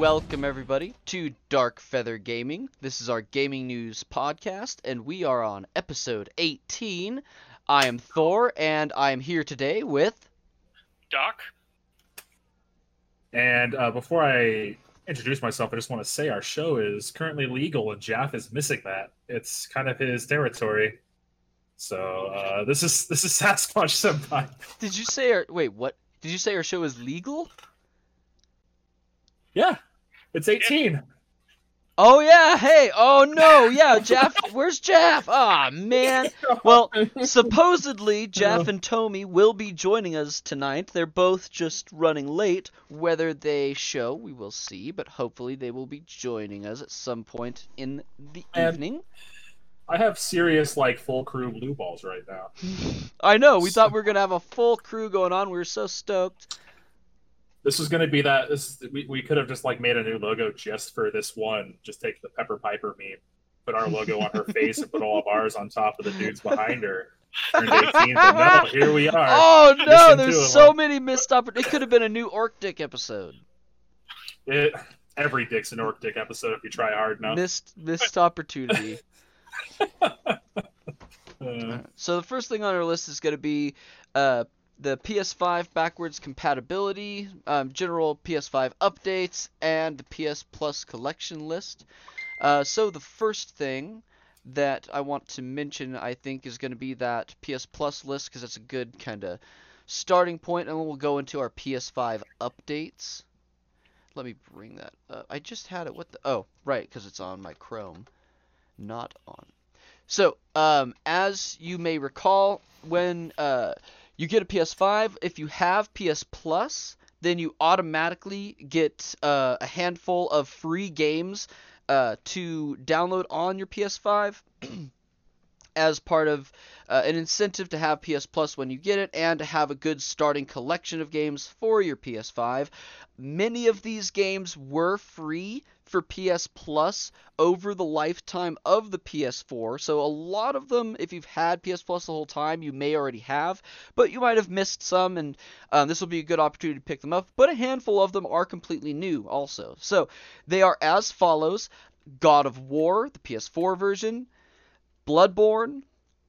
Welcome everybody to Dark Feather Gaming. This is our gaming news podcast and we are on episode 18. I am Thor and I am here today with Doc. And before I introduce myself, I just want to say our show is currently legal and Jaff is missing that. It's kind of his territory. So this is Sasquatch Senpai. Did you say what? Did you say our show is legal? Yeah, it's 18. Oh yeah, hey, oh no, yeah, Jeff, where's Jeff? Ah, oh, man. Well, supposedly Jeff and Tommy will be joining us tonight. They're both just running late. Whether they show, we will see, but hopefully they will be joining us at some point in the evening. I have serious, full crew blue balls right now. I know, we thought we were going to have a full crew going on. We were so stoked. This was going to be that. We could have just made a new logo just for this one. Just take the Pepper Piper meme, put our logo on her face, and put all of ours on top of the dudes behind her. Turned 18th, and now here we are. Oh no! There's so many missed opportunities. It could have been a new Orc Dick episode. Every dick's an Orc Dick episode if you try hard enough. Missed opportunity. So the first thing on our list is going to be the PS5 backwards compatibility, general PS5 updates, and the PS Plus collection list. So the first thing that I want to mention, I think, is going to be that PS Plus list, because that's a good kind of starting point, and then we'll go into our PS5 updates. Let me bring that up. I just had it. Oh, right, because it's on my Chrome, not on. So, as you may recall, when you get a PS5, if you have PS Plus, then you automatically get a handful of free games to download on your PS5 as part of an incentive to have PS Plus when you get it and to have a good starting collection of games for your PS5. Many of these games were free for PS Plus over the lifetime of the PS4. So a lot of them, if you've had PS Plus the whole time, you may already have, but you might have missed some, and this will be a good opportunity to pick them up. But a handful of them are completely new also. So they are as follows: God of War, the PS4 version, Bloodborne,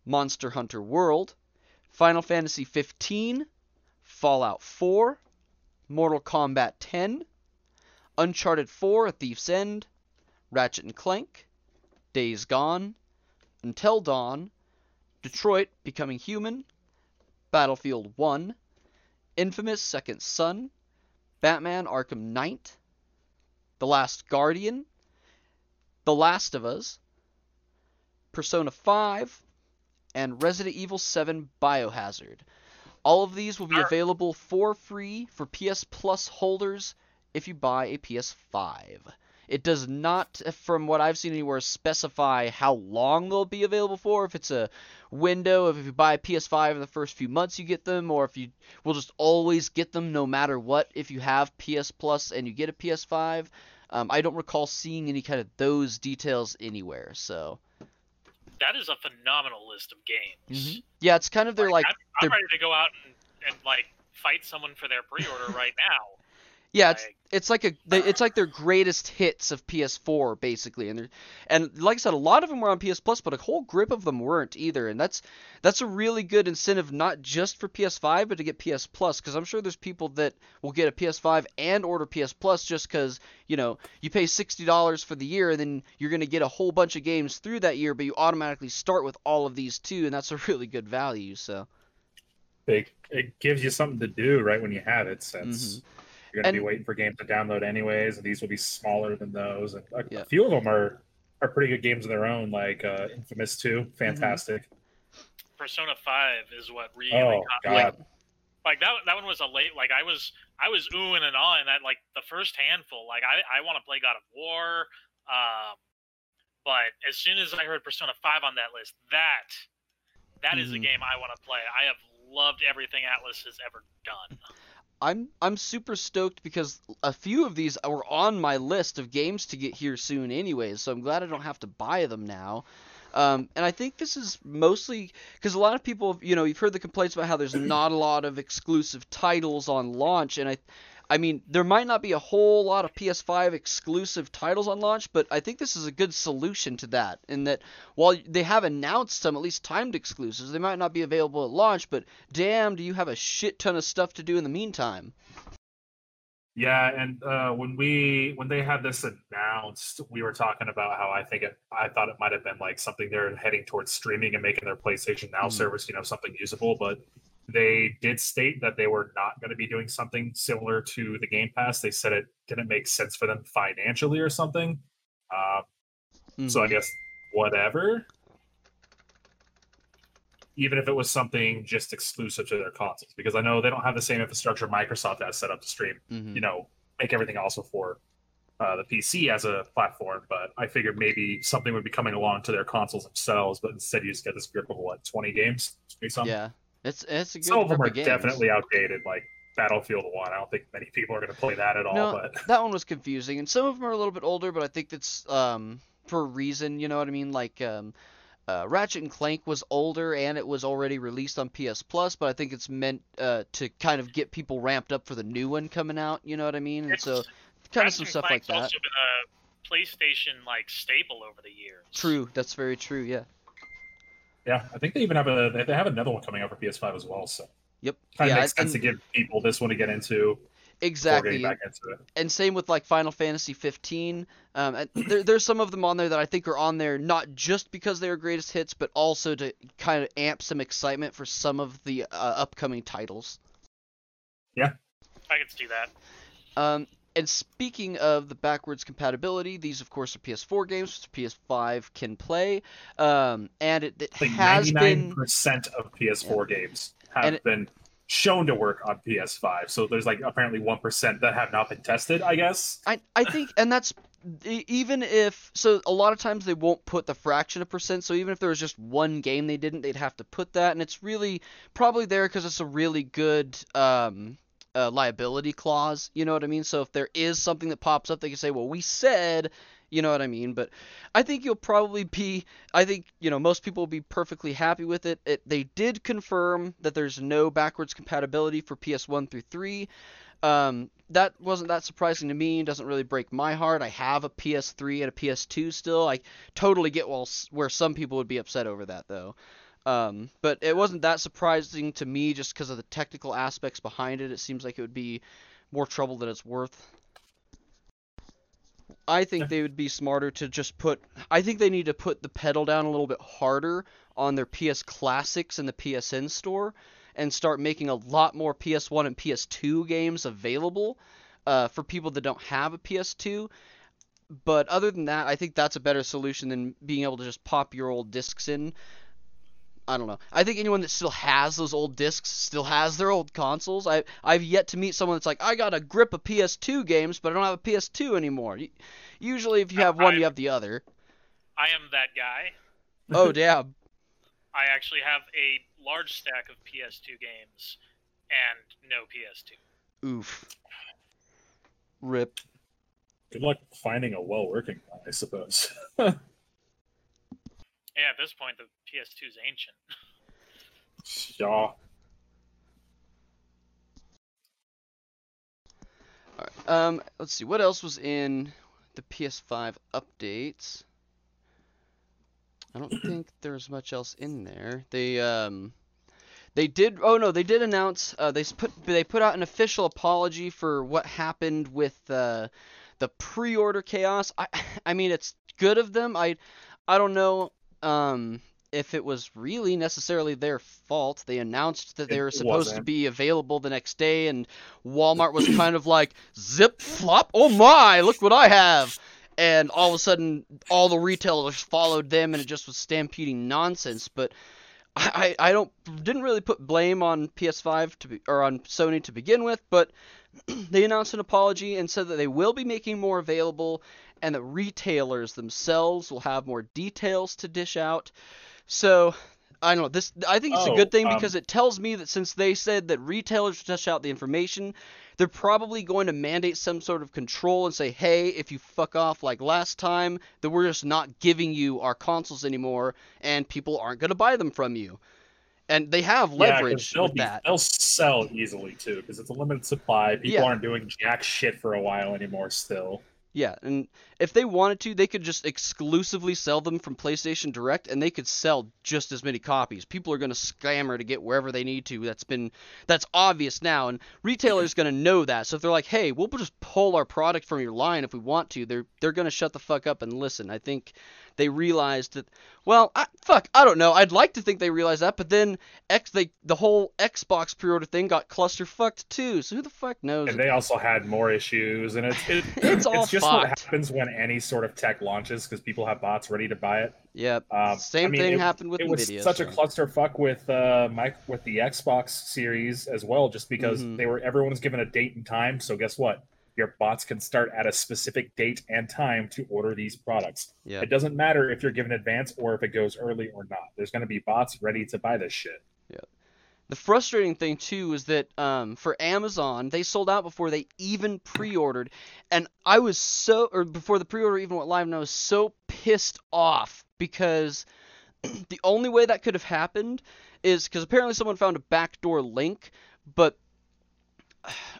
Monster Hunter World, Final Fantasy XV, Fallout 4, Mortal Kombat 10, Uncharted 4, A Thief's End, Ratchet & Clank, Days Gone, Until Dawn, Detroit Becoming Human, Battlefield 1, Infamous Second Son, Batman Arkham Knight, The Last Guardian, The Last of Us, Persona 5, and Resident Evil 7 Biohazard. All of these will be available for free for PS Plus holders if you buy a PS5. It does not, from what I've seen anywhere, specify how long they'll be available for, if it's a window, if you buy a PS5 in the first few months you get them, or if you will just always get them no matter what if you have PS Plus and you get a PS5. I don't recall seeing any kind of those details anywhere, so... That is a phenomenal list of games. Mm-hmm. Yeah, it's kind of their, I'm ready to go out and fight someone for their pre-order right now. Yeah, it's like their greatest hits of PS4 basically, and like I said, a lot of them were on PS Plus, but a whole grip of them weren't either, and that's a really good incentive not just for PS5 but to get PS Plus, because I'm sure there's people that will get a PS5 and order PS Plus just because you pay $60 for the year and then you're going to get a whole bunch of games through that year, but you automatically start with all of these too, and that's a really good value. So it gives you something to do right when you have it, since. Mm-hmm. You're going to be waiting for games to download anyways, and these will be smaller than those. And a few of them are pretty good games of their own, like Infamous 2, fantastic. Mm-hmm. Persona 5 is what really got me. Like that one was a late. Like I was oohing and ahhing that the first handful. Like I want to play God of War, but as soon as I heard Persona 5 on that list, that is a game I want to play. I have loved everything Atlas has ever done. I'm super stoked because a few of these were on my list of games to get here soon anyways, so I'm glad I don't have to buy them now. And I think this is mostly because a lot of people, you've heard the complaints about how there's not a lot of exclusive titles on launch, and I I mean, there might not be a whole lot of PS5 exclusive titles on launch, but I think this is a good solution to that, in that while they have announced some, at least timed exclusives, they might not be available at launch, but damn, do you have a shit ton of stuff to do in the meantime. Yeah, and when they had this announced, we were talking about how I thought it might have been like something they're heading towards streaming and making their PlayStation Now service, you know, something usable. But they did state that they were not going to be doing something similar to the Game Pass. They said it didn't make sense for them financially or something. So I guess whatever. Even if it was something just exclusive to their consoles, because I know they don't have the same infrastructure Microsoft has set up to stream, you know, make everything also for the PC as a platform. But I figured maybe something would be coming along to their consoles themselves, but instead you just get this grip of what, 20 games? Yeah, it's a good. Some of them are definitely outdated, like Battlefield 1. I don't think many people are going to play that at all. No, but that one was confusing, and some of them are a little bit older, but I think that's for a reason. You know what I mean? Like. Ratchet and Clank was older, and it was already released on PS Plus, but I think it's meant to kind of get people ramped up for the new one coming out. You know what I mean? And so, kind of some stuff like that. Ratchet and Clank's also been a PlayStation like staple over the years. True, that's very true. Yeah. Yeah, I think they even have another one coming out for PS5 as well. So. Yep. Kind of makes sense to give people this one to get into. Exactly, and same with like Final Fantasy XV. There's some of them on there that I think are on there not just because they are greatest hits, but also to kind of amp some excitement for some of the upcoming titles. Yeah, I can see that. And speaking of the backwards compatibility, these, of course, are PS4 games, which PS5 can play. And it like has 99% of PS4 games have been shown to work on PS5, so there's like apparently 1% that have not been tested, I guess. I think, and that's even if, so a lot of times they won't put the fraction of percent, so even if there was just one game they didn't, they'd have to put that, and it's really probably there because it's a really good liability clause, you know what I mean? So if there is something that pops up, they can say, well, we said, you know what I mean? But I think you'll probably be, I think, you know, most people will be perfectly happy with it. They did confirm that there's no backwards compatibility for PS1 through 3. That wasn't that surprising to me. It doesn't really break my heart. I have a PS3 and a PS2 still. I totally get where some people would be upset over that, though. But it wasn't that surprising to me just because of the technical aspects behind it. It seems like it would be more trouble than it's worth. I think they would be smarter to just put... I think they need to put the pedal down a little bit harder on their PS Classics and the PSN store and start making a lot more PS1 and PS2 games available for people that don't have a PS2. But other than that, I think that's a better solution than being able to just pop your old discs in. I don't know. I think anyone that still has those old discs still has their old consoles. I've yet to meet someone that's like, I got a grip of PS2 games, but I don't have a PS2 anymore. Usually if you have one, you have the other. I am that guy. Oh, damn. I actually have a large stack of PS2 games and no PS2. Oof. Rip. Good luck finding a well-working one, I suppose. Yeah, at this point, the PS2 is ancient. Yeah. All right. Let's see. What else was in the PS5 updates? I don't think there's much else in there. They did announce. They put out an official apology for what happened with the pre-order chaos. I mean, it's good of them. I don't know. If it was really necessarily their fault. They announced that they were supposed to be available the next day, and Walmart was kind of like, zip, flop, oh my, look what I have! And all of a sudden, all the retailers followed them, and it just was stampeding nonsense. But I didn't really put blame on PS5 or on Sony to begin with, but they announced an apology and said that they will be making more available, and that retailers themselves will have more details to dish out. So, I don't know. I think it's a good thing because it tells me that since they said that retailers dish out the information, they're probably going to mandate some sort of control and say, hey, if you fuck off like last time, then we're just not giving you our consoles anymore, and people aren't going to buy them from you. And they have leverage with that. They'll sell easily, too, because it's a limited supply. People aren't doing jack shit for a while anymore still. Yeah, and if they wanted to, they could just exclusively sell them from PlayStation Direct, and they could sell just as many copies. People are going to scammer to get wherever they need to. That's obvious now, and retailers going to know that. So if they're like, hey, we'll just pull our product from your line if we want to, they're going to shut the fuck up and listen. I think they realized that, well, I don't know. I'd like to think they realized that, but then the whole Xbox pre-order thing got clusterfucked too, so who the fuck knows? And they also had more issues, and it's all just what happens when any sort of tech launches, because people have bots ready to buy it. Yep. Same thing happened with Nvidia. It was such a clusterfuck with the Xbox series as well, just because everyone was given a date and time, so guess what? Your bots can start at a specific date and time to order these products. Yep. It doesn't matter if you're given advance or if it goes early or not. There's going to be bots ready to buy this shit. Yeah. The frustrating thing, too, is that for Amazon, they sold out before they even pre-ordered. And I was before the pre-order even went live, and I was so pissed off because the only way that could have happened is because apparently someone found a backdoor link, but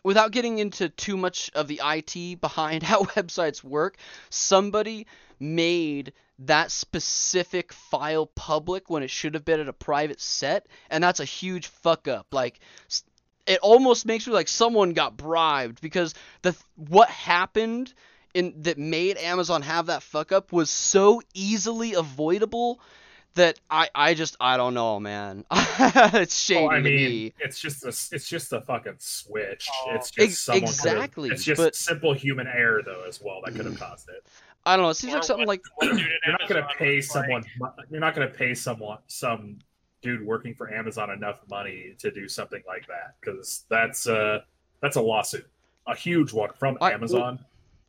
without getting into too much of the IT behind how websites work, somebody made that specific file public when it should have been at a private set, and that's a huge fuck up. Like, it almost makes me like someone got bribed, because what happened that made Amazon have that fuck up was so easily avoidable that I don't know, man. It's shady. Well, I mean, to me, it's just a fucking switch. Oh, it's just someone. Exactly. It's just simple human error though as well that could have caused it. I don't know. It seems like something like you're not gonna pay someone, some dude working for Amazon, enough money to do something like that, because that's a lawsuit, a huge one from Amazon.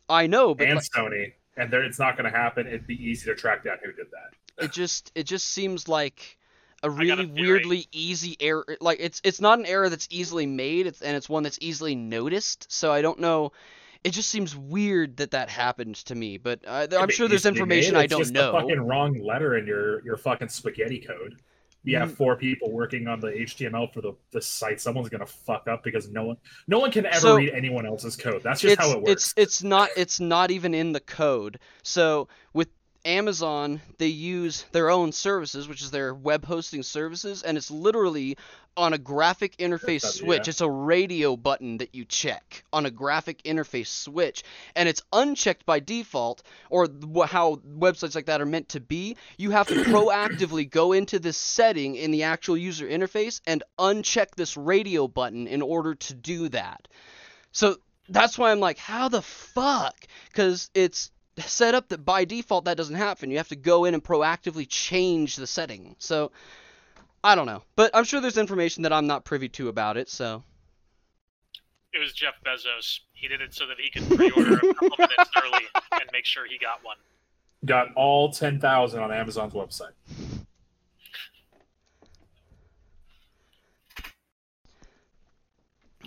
I know, but Sony, and it's not gonna happen. It'd be easy to track down who did that. It just seems like a really weirdly easy error. Like it's not an error that's easily made, and it's one that's easily noticed. So I don't know. It just seems weird that happened to me. But I'm sure there's information I don't know. It's just a fucking wrong letter in your fucking spaghetti code. You have four people working on the HTML for the site. Someone's gonna fuck up because no one can ever read anyone else's code. That's just how it works. It's not even in the code. So with Amazon, they use their own services, which is their web hosting services, and it's literally on a graphic interface switch. It's a radio button that you check on a graphic interface switch, and it's unchecked by default, or how websites like that are meant to be. You have to proactively go into this setting in the actual user interface and uncheck this radio button in order to do that. So that's why I'm like, how the fuck? Because it's set up that by default that doesn't happen. You have to go in and proactively change the setting. So I don't know, but I'm sure there's information that I'm not privy to about it. So it was Jeff Bezos. He did it so that he could pre-order a couple minutes early and make sure he got one. Got all 10,000 on Amazon's website.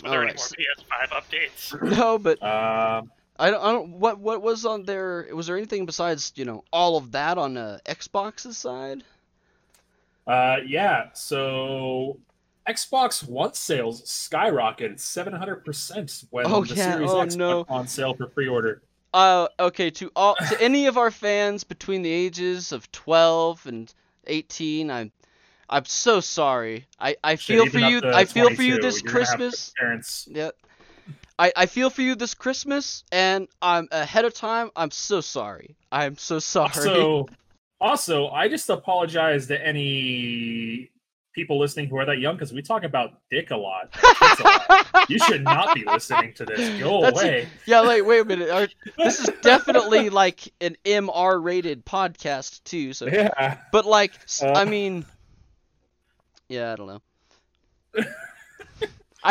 Are there any more PS5 updates? No, but I don't. What was on there? Was there anything besides all of that on Xbox's side? Yeah. So Xbox One sales skyrocketed 700% when Series X went on sale for pre-order. Okay. To any of our fans between the ages of 12 and 18, I'm so sorry. I feel for you. I feel for you this Christmas. Yep. I feel for you this Christmas, and I'm ahead of time. I'm so sorry. I'm so sorry. Also, I just apologize to any people listening who are that young, because we talk about dick a lot. You should not be listening to this. Go away. Wait a minute. This is definitely like an MR-rated podcast too. So yeah. But I don't know.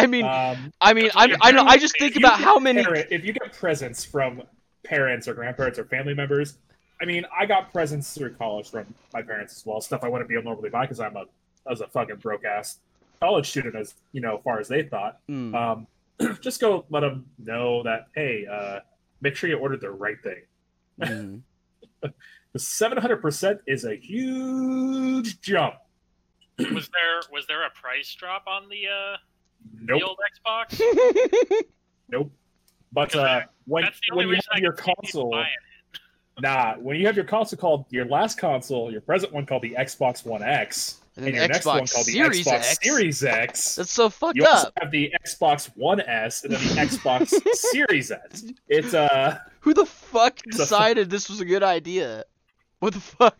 I just think about how many. If you get presents from parents or grandparents or family members, I got presents through college from my parents as well. Stuff I wouldn't be able to normally buy because I was a fucking broke ass college student, as far as they thought. Just go let them know that hey, make sure you ordered the right thing. The 700% is a huge jump. Was there a price drop on the old Xbox? Nope. But when you have your console, when you have your console called your last console, your present one called the Xbox One X, and your next one called the Xbox Series X. That's so fucked up. You also have the Xbox One S and then the Xbox Series S. It's who the fuck decided this was a good idea? What the fuck?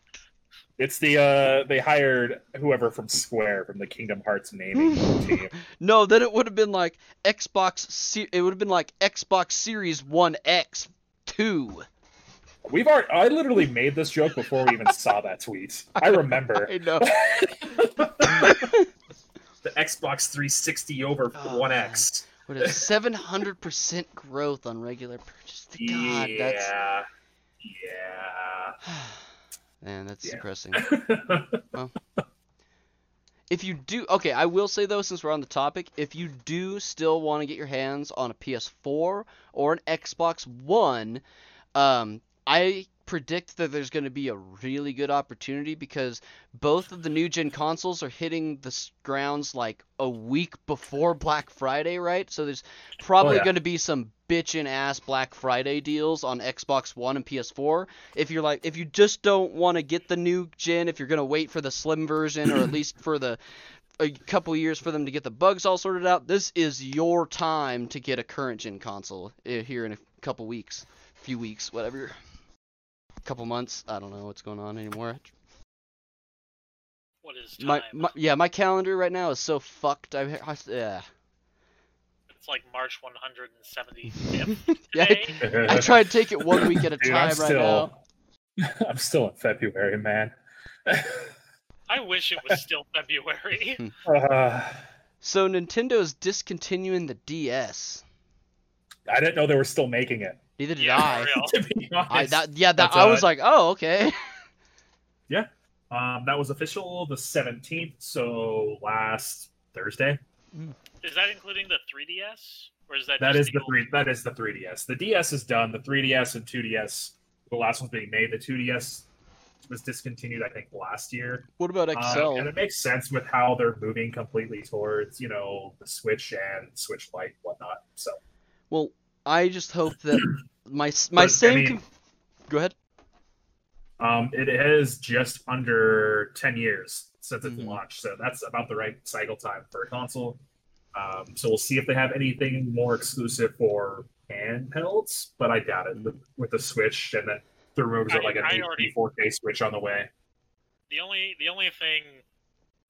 It's the they hired whoever from Square from the Kingdom Hearts naming team. No, then it would have been like Xbox Series 1X 2. I literally made this joke before we even saw that tweet. I remember. I know. The Xbox 360 over 1X. What is 700% growth on regular purchase? God, yeah. That's... Yeah. Man, that's depressing. Well, I will say though, since we're on the topic, if you do still want to get your hands on a PS4 or an Xbox One, I predict that there's going to be a really good opportunity because both of the new gen consoles are hitting the grounds like a week before Black Friday, right? So there's probably going to be some bitchin' ass Black Friday deals on Xbox One and PS4. If you just don't want to get the new gen, if you're going to wait for the slim version or at least for a couple years for them to get the bugs all sorted out, this is your time to get a current gen console here in a couple weeks, few weeks, whatever. Couple months. I don't know what's going on anymore. What is time? My calendar right now is so fucked. It's like March 175th today. I try to take it one week at a time right now. I'm still in February, man. I wish it was still February. So Nintendo's discontinuing the DS. I didn't know they were still making it. Neither did I. To be honest, I was like, oh, okay. Yeah, that was official the 17th, so last Thursday. Is that including the 3DS, or is that is the 3DS? The DS is done. The 3DS and 2DS, the last one's being made. The 2DS was discontinued, I think, last year. What about XL? And it makes sense with how they're moving completely towards, the Switch and Switch Lite, and whatnot. So, well. I just hope that go ahead. It is just under 10 years since its launched, so that's about the right cycle time for a console. So we'll see if they have anything more exclusive for handhelds, but I doubt it with the Switch, and then the rumors are like an 4K Switch on the way. The only thing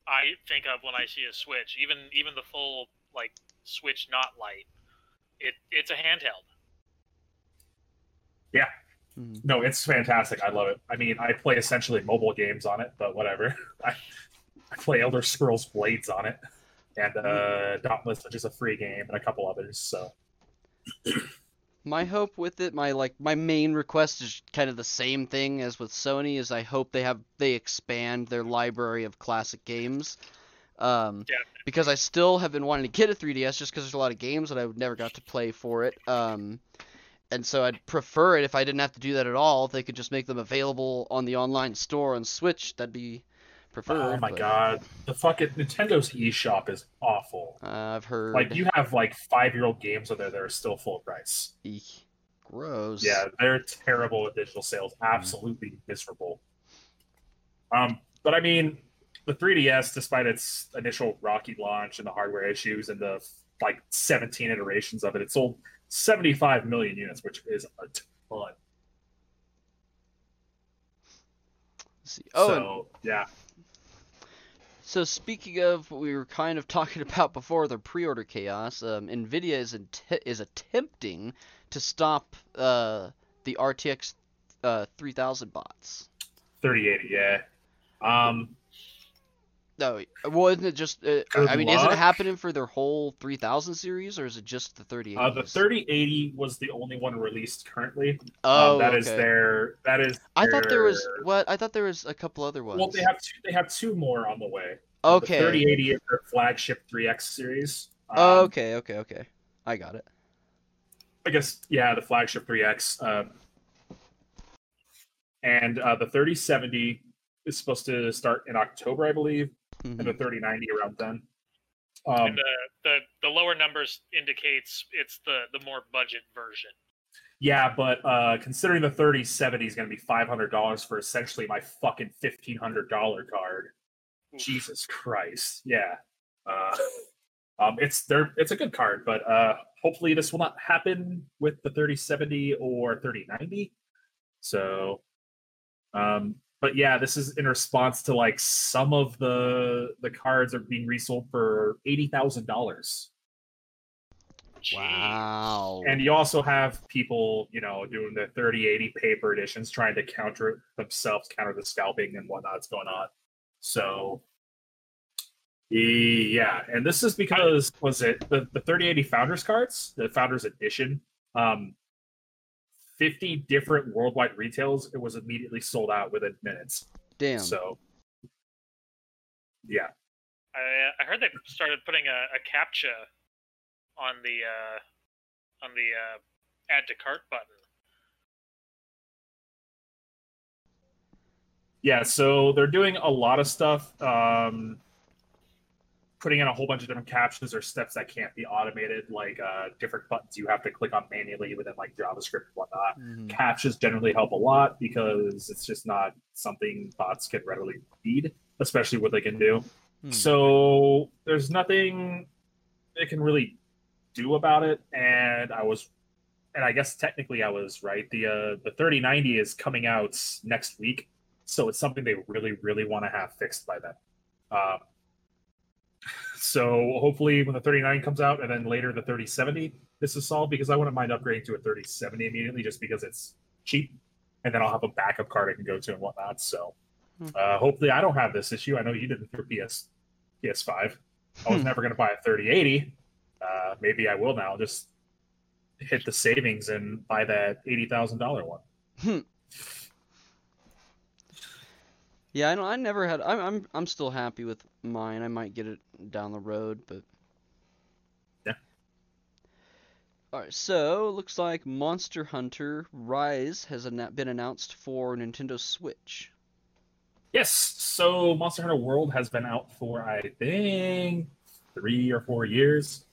I think of when I see a Switch, even the full like Switch not Lite. It's a handheld. Yeah. No, it's fantastic. I love it. I mean, I play essentially mobile games on it, but whatever. I play Elder Scrolls Blades on it, and Dauntless, which is a free game, and a couple others. So. My hope with it, my main request is kind of the same thing as with Sony. Is I hope they expand their library of classic games. Because I still have been wanting to get a 3DS just because there's a lot of games that I never got to play for it. And so I'd prefer it if I didn't have to do that at all. If they could just make them available on the online store on Switch, that'd be preferred. Oh my god. The fucking Nintendo's eShop is awful. I've heard. Like, you have like 5-year-old games on there that are still full price. Eek. Gross. Yeah, they're terrible at digital sales. Absolutely miserable. But I mean... The 3DS, despite its initial rocky launch and the hardware issues and the 17 iterations of it sold 75 million units, which is a ton. See. Oh, so, yeah. So speaking of what we were kind of talking about before, the pre-order chaos, Nvidia is attempting to stop the RTX 3000 bots. 3080, yeah. No, well, isn't it just... isn't it happening for their whole 3000 series, or is it just the 3080? The 3080 was the only one released currently. Oh, that okay. is their... That is. I thought there was... What? I thought there was a couple other ones. Well, they have two more on the way. Okay. The 3080 is their flagship 3X series. Okay. I got it. I guess, yeah, the flagship 3X. And the 3070 is supposed to start in October, I believe. and the 3090 around 10. And the lower numbers indicates it's the more budget version. Yeah, but considering the 3070 is going to be $500 for essentially my fucking $1,500 card. Oof. Jesus Christ. Yeah. It's a good card, but hopefully this will not happen with the 3070 or 3090. So, but yeah, this is in response to like some of the cards are being resold for $80,000. Wow. And you also have people, you know, doing the 3080 paper editions, trying to counter themselves, counter the scalping and whatnot's going on. So, yeah. And this is because, was it the 3080 Founders cards, the Founders Edition, 50 different worldwide retails, it was immediately sold out within minutes. Damn. So, yeah. I heard they started putting a CAPTCHA on the add to cart button. Yeah, so they're doing a lot of stuff, putting in a whole bunch of different captions or steps that can't be automated, like different buttons you have to click on manually within like JavaScript and whatnot. Mm-hmm. Captions generally help a lot because it's just not something bots can readily read, especially what they can do. Mm-hmm. So there's nothing they can really do about it, and I guess technically I was right. The 3090 is coming out next week, so it's something they really, really want to have fixed by then. So hopefully when the 3090 comes out and then later the 3070, this is solved, because I wouldn't mind upgrading to a 3070 immediately just because it's cheap, and then I'll have a backup card I can go to and whatnot. So hopefully I don't have this issue. I know you didn't for PS5. I was never going to buy a 3080. Maybe I will now. Just hit the savings and buy that $80,000 one. Yeah, I know. I never had. I'm still happy with mine. I might get it down the road, but yeah. All right. So looks like Monster Hunter Rise has been announced for Nintendo Switch. Yes, so Monster Hunter World has been out for, I think, 3 or 4 years.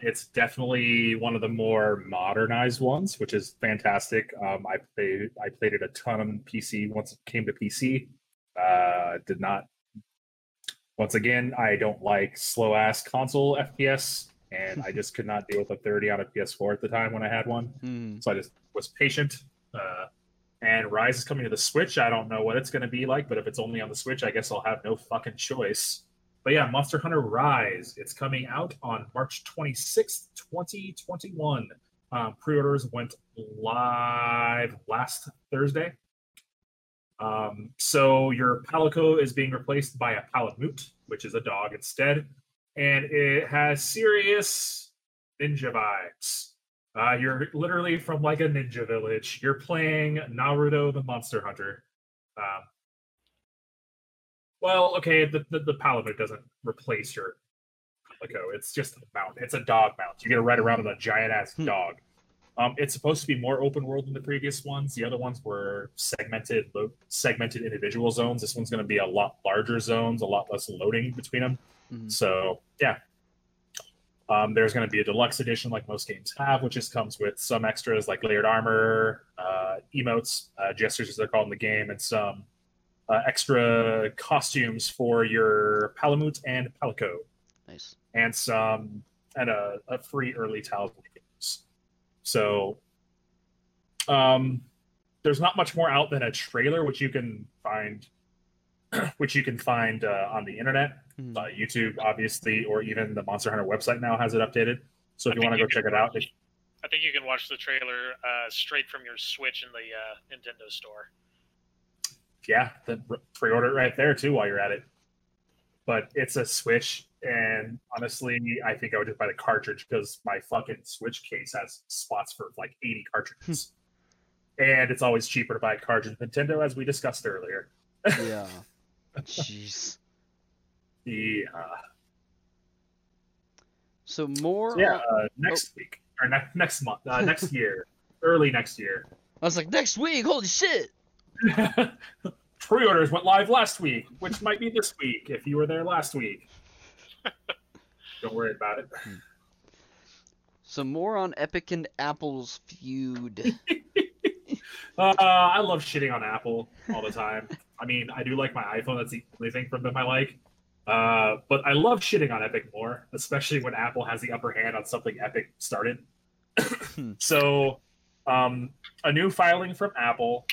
It's definitely one of the more modernized ones, which is fantastic. I played it a ton on PC once it came to PC. Did not. Once again, I don't like slow-ass console FPS, and I just could not deal with a 30 on a PS4 at the time when I had one. So I just was patient. And Rise is coming to the Switch. I don't know what it's going to be like, but if it's only on the Switch, I guess I'll have no fucking choice. But yeah, Monster Hunter Rise. It's coming out on March 26th, 2021. Pre-orders went live last Thursday. So your Palico is being replaced by a Palamute, which is a dog instead. And it has serious ninja vibes. You're literally from like a ninja village. You're playing Naruto the Monster Hunter. The Palamute doesn't replace your Palico. It's just a mount. It's a dog mount. You get to ride around on a giant ass dog. It's supposed to be more open world than the previous ones. The other ones were segmented individual zones. This one's going to be a lot larger zones, a lot less loading between them. So yeah. There's going to be a deluxe edition like most games have, which just comes with some extras like layered armor, emotes, gestures as they're called in the game, and some extra costumes for your Palamute and Palico. Nice. And some and a free early talisman games. So there's not much more out than a trailer, which you can find on the internet. YouTube, obviously, or even the Monster Hunter website now has it updated. So if you want to go check it out. I think you can watch the trailer straight from your Switch in the Nintendo store. Yeah, then pre-order it right there, too, while you're at it. But it's a Switch, and honestly, I think I would just buy the cartridge because my fucking Switch case has spots for like 80 cartridges. And it's always cheaper to buy a cartridge than Nintendo, as we discussed earlier. Yeah. Jeez. Yeah. So more. Yeah, next week or next month, next year, early next year. I was like, next week. Holy shit! Pre-orders went live last week, which might be this week if you were there last week. Don't worry about it. So more on Epic and Apple's feud. I love shitting on Apple all the time. I mean, I do like my iPhone. That's the only thing from them I like. But I love shitting on Epic more, especially when Apple has the upper hand on something Epic started. So a new filing from Apple,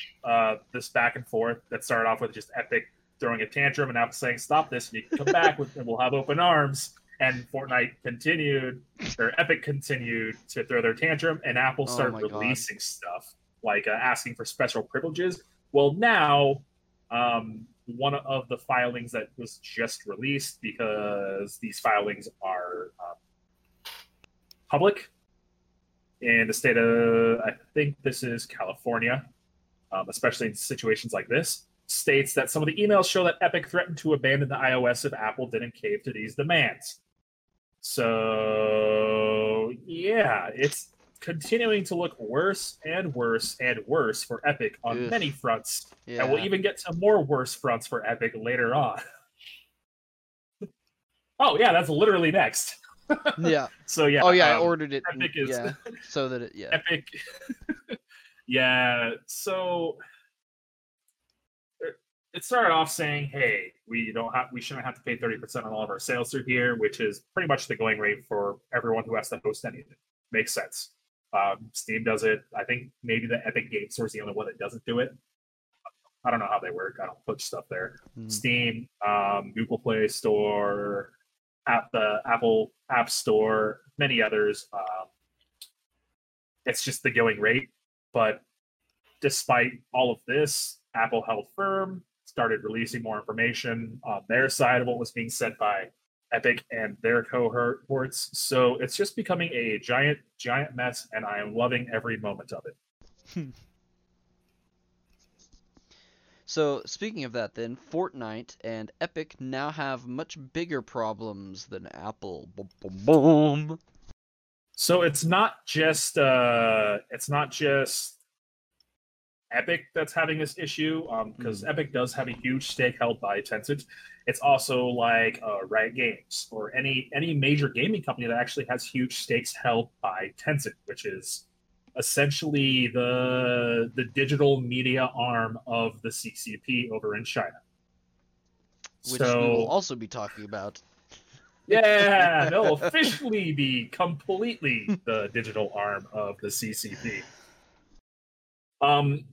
this back and forth that started off with just Epic throwing a tantrum and Apple saying, stop this, and you can come back with, and we'll have open arms. And Fortnite continued, or Epic continued to throw their tantrum, and Apple started releasing stuff, like asking for special privileges. Well, now one of the filings that was just released, because these filings are public in the state of, I think this is California, especially in situations like this, states that some of the emails show that Epic threatened to abandon the iOS if Apple didn't cave to these demands. So, yeah, it's continuing to look worse and worse and worse for Epic on many fronts. Yeah. And we'll even get to more worse fronts for Epic later on. Oh, yeah, that's literally next. Yeah. So, yeah. Oh, yeah, I ordered it. Epic is... Yeah, so that it... Yeah. Epic... Yeah, so... It started off saying, "Hey, we shouldn't have to pay 30% on all of our sales through here," which is pretty much the going rate for everyone who has to host anything. Makes sense. Steam does it. I think maybe the Epic Game Store is the only one that doesn't do it. I don't know how they work. I don't put stuff there. Mm. Steam, Google Play Store, the Apple App Store, many others. It's just the going rate. But despite all of this, Apple held firm. Started releasing more information on their side of what was being said by Epic and their cohorts. So it's just becoming a giant, giant mess, and I am loving every moment of it. So speaking of that then, Fortnite and Epic now have much bigger problems than Apple. Boom, boom, boom. So it's not just Epic that's having this issue, because Epic does have a huge stake held by Tencent. It's also like Riot Games or any major gaming company that actually has huge stakes held by Tencent, which is essentially the digital media arm of the CCP over in China. Which we will also be talking about. Yeah, they'll officially be completely the digital arm of the CCP.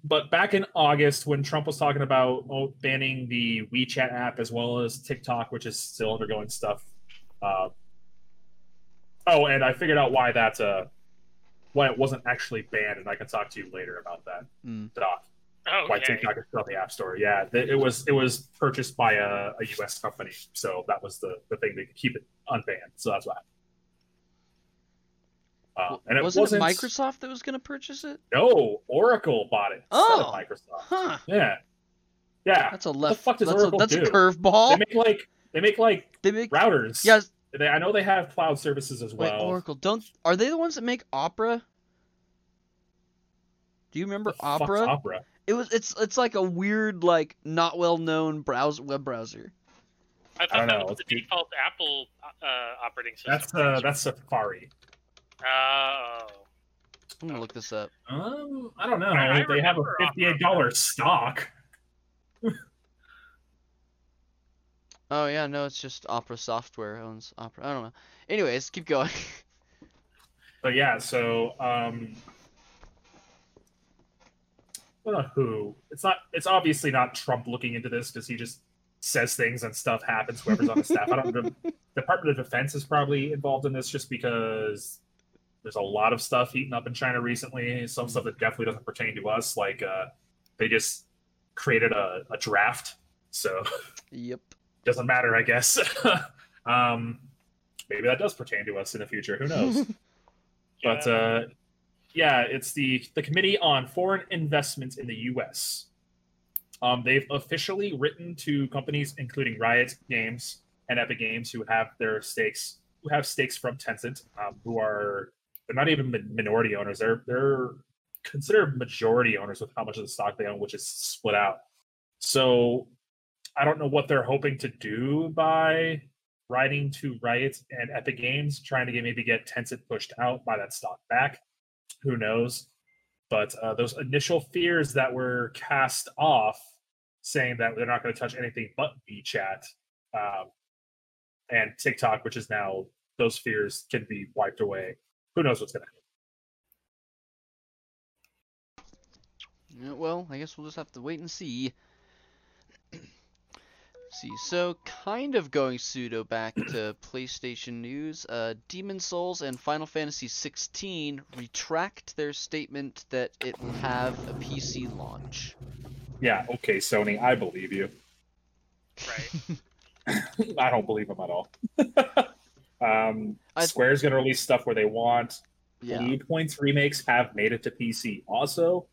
But back in August, when Trump was talking about banning the WeChat app as well as TikTok, which is still undergoing stuff. And I figured out why that's why it wasn't actually banned, and I can talk to you later about that. Doc. Oh, why TikTok is still on the App Store? Yeah, it was purchased by a U.S. company, so that was the thing to keep it unbanned. So that's why. And it wasn't Microsoft that was going to purchase it? No, Oracle bought it. Oh, Microsoft. Huh. Yeah. That's a left. What the fuck does Oracle do? That's a curveball. They make routers. Yes. I know they have cloud services as well. Wait, Oracle, are they the ones that make Opera? Do you remember Opera? Fuck's Opera. It's like a weird, like, not well known web browser. I thought that was the default Apple operating system. That's Safari. Oh. I'm going to look this up. I don't know. They have a $58 stock. Oh, yeah. No, it's just Opera Software owns Opera. I don't know. Anyways, keep going. But yeah, so... I don't know who. It's obviously not Trump looking into this, because he just says things and stuff happens, whoever's on the staff. I don't know. Department of Defense is probably involved in this, just because... There's a lot of stuff heating up in China recently. Some stuff that definitely doesn't pertain to us. Like they just created a draft, so yep, doesn't matter, I guess. Maybe that does pertain to us in the future. Who knows? Yeah. But it's the Committee on Foreign Investment in the U.S. They've officially written to companies including Riot Games and Epic Games who have stakes from Tencent, They're not even minority owners. They're considered majority owners with how much of the stock they own, which is split out. So I don't know what they're hoping to do by writing to Riot and Epic Games, trying to maybe get Tencent pushed out, buy that stock back. Who knows? But those initial fears that were cast off, saying that they're not going to touch anything but WeChat and TikTok, which is now, those fears can be wiped away. Who knows what's going to happen? Yeah, well, I guess we'll just have to wait and see. So kind of going pseudo back to PlayStation news, Demon's Souls and Final Fantasy XVI retract their statement that it will have a PC launch. Yeah, okay, Sony, I believe you. Right. I don't believe them at all. Square's going to release stuff where they want. Yeah. Lead Point's remakes have made it to PC also,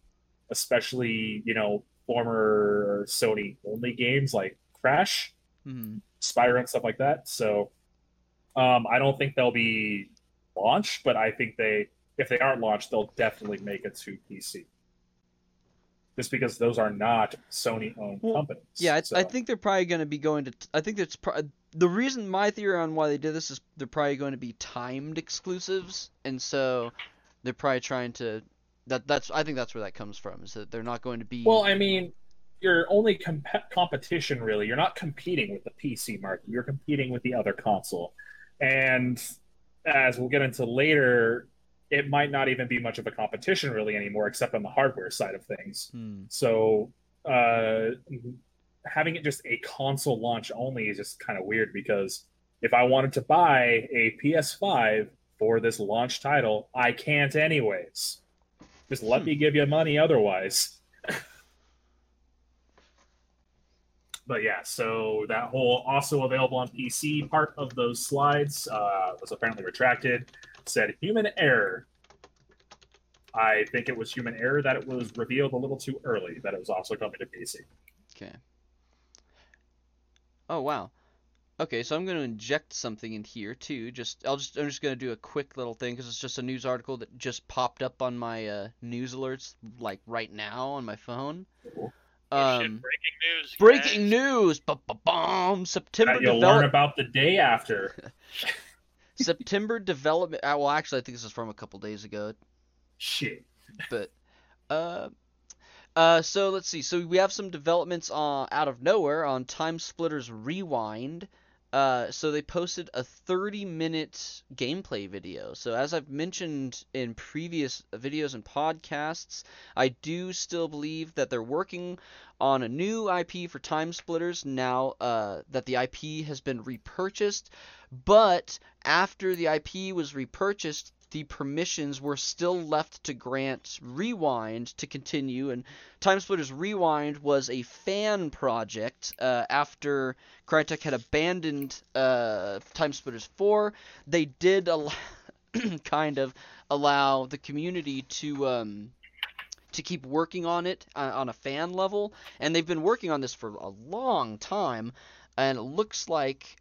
especially, you know, former Sony-only games like Crash, Spyro, and stuff like that. So I don't think they'll be launched, but I think if they aren't launched, they'll definitely make it to PC. Just because those are not Sony-owned companies. Yeah, I think they're probably going to be going to... I think that's the reason, my theory on why they did this is they're probably going to be timed exclusives, and so they're probably trying to... I think that's where that comes from, is that they're not going to be... Well, I mean... Your only competition, really, you're not competing with the PC market. You're competing with the other console. And as we'll get into later, it might not even be much of a competition, really, anymore, except on the hardware side of things. So having it just a console launch only is just kind of weird, because if I wanted to buy a PS5 for this launch title, I can't anyways. Just let me give you money otherwise. But yeah, so that whole also available on PC part of those slides was apparently retracted. It said human error. I think it was human error that it was revealed a little too early that it was also coming to PC. Okay. Oh wow. Okay, so I'm going to inject something in here too. I'm just going to do a quick little thing because it's just a news article that just popped up on my news alerts like right now on my phone. Cool. Breaking news! Ba-ba-bomb! Learn about the day after. September development... Well, actually, I think this is from a couple days ago. Shit. But, so, let's see. So, we have some developments out of nowhere on TimeSplitters Rewind. So, they posted a 30-minute gameplay video. So, as I've mentioned in previous videos and podcasts, I do still believe that they're working on a new IP for TimeSplitters now that the IP has been repurchased. But after the IP was repurchased, the permissions were still left to grant Rewind to continue, and TimeSplitters Rewind was a fan project after Crytek had abandoned TimeSplitters 4. They did allow the community to keep working on it on a fan level, and they've been working on this for a long time, and it looks like...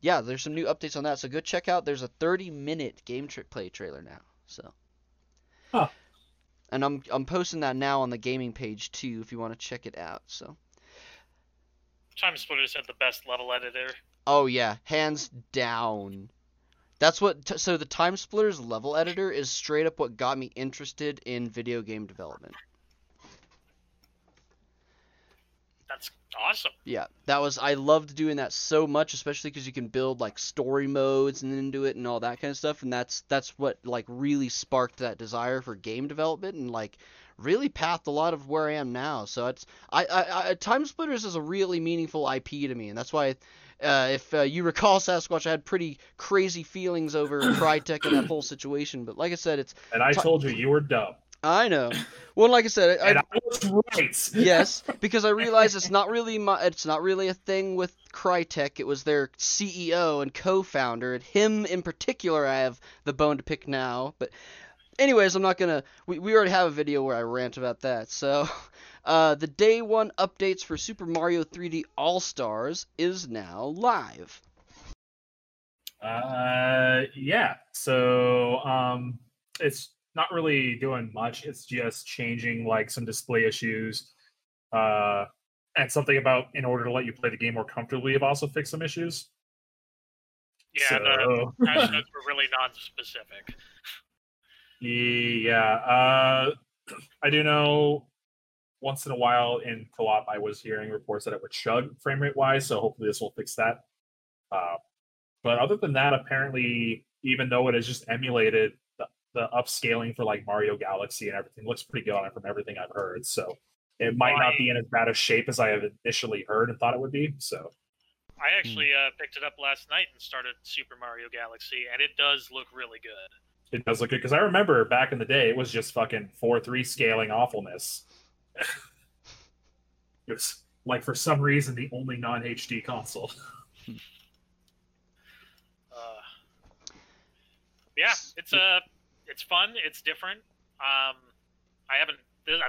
yeah, there's some new updates on that, so go check out. There's a 30-minute gameplay trailer now. So, and I'm posting that now on the gaming page too, if you want to check it out. So, TimeSplitters had the best level editor. Oh yeah, hands down. That's what. So the TimeSplitters level editor is straight up what got me interested in video game development. That's awesome. Yeah, I loved doing that so much, especially because you can build like story modes and into it and all that kind of stuff, and that's what like really sparked that desire for game development and like really pathed a lot of where I am now. So it's TimeSplitters is a really meaningful IP to me, and that's why if you recall, Sasquatch, I had pretty crazy feelings over Crytek and that whole situation. But like I said, I told you were dumb. I know. Well, like I said, I was right. Yes, because I realized it's not really a thing with Crytek. It was their CEO and co-founder, and him in particular, I have the bone to pick now. But, anyways, I'm not gonna. We already have a video where I rant about that. So, the day one updates for Super Mario 3D All Stars is now live. Yeah. So, it's not really doing much. It's just changing like some display issues and something about in order to let you play the game more comfortably have also fixed some issues. Yeah, so the patch notes were really non-specific. Yeah, I do know once in a while in co-op I was hearing reports that it would chug frame rate wise, so hopefully this will fix that. But other than that, apparently, even though it is just emulated, the upscaling for like Mario Galaxy and everything looks pretty good on it from everything I've heard, so it might not be in as bad a shape as I have initially heard and thought it would be, so... I actually picked it up last night and started Super Mario Galaxy, and it does look really good. It does look good, because I remember back in the day, it was just fucking 4:3 scaling awfulness. It was, like, for some reason, the only non-HD console. Yeah, it's fun, it's different. I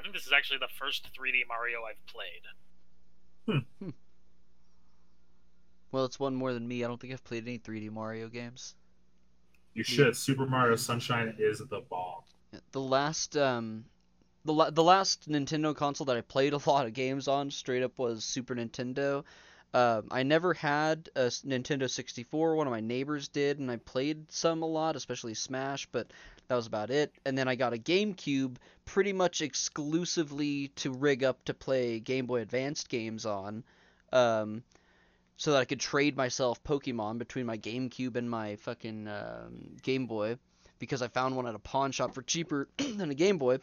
think this is actually the first 3D Mario I've played. Well, it's one more than me. I don't think I've played any 3D Mario games. You should. Super Mario Sunshine is the bomb. The last last Nintendo console that I played a lot of games on straight up was Super Nintendo. I never had a Nintendo 64. One of my neighbors did, and I played some a lot, especially Smash, but that was about it. And then I got a GameCube pretty much exclusively to rig up to play Game Boy Advance games on, so that I could trade myself Pokemon between my GameCube and my fucking Game Boy, because I found one at a pawn shop for cheaper than a Game Boy.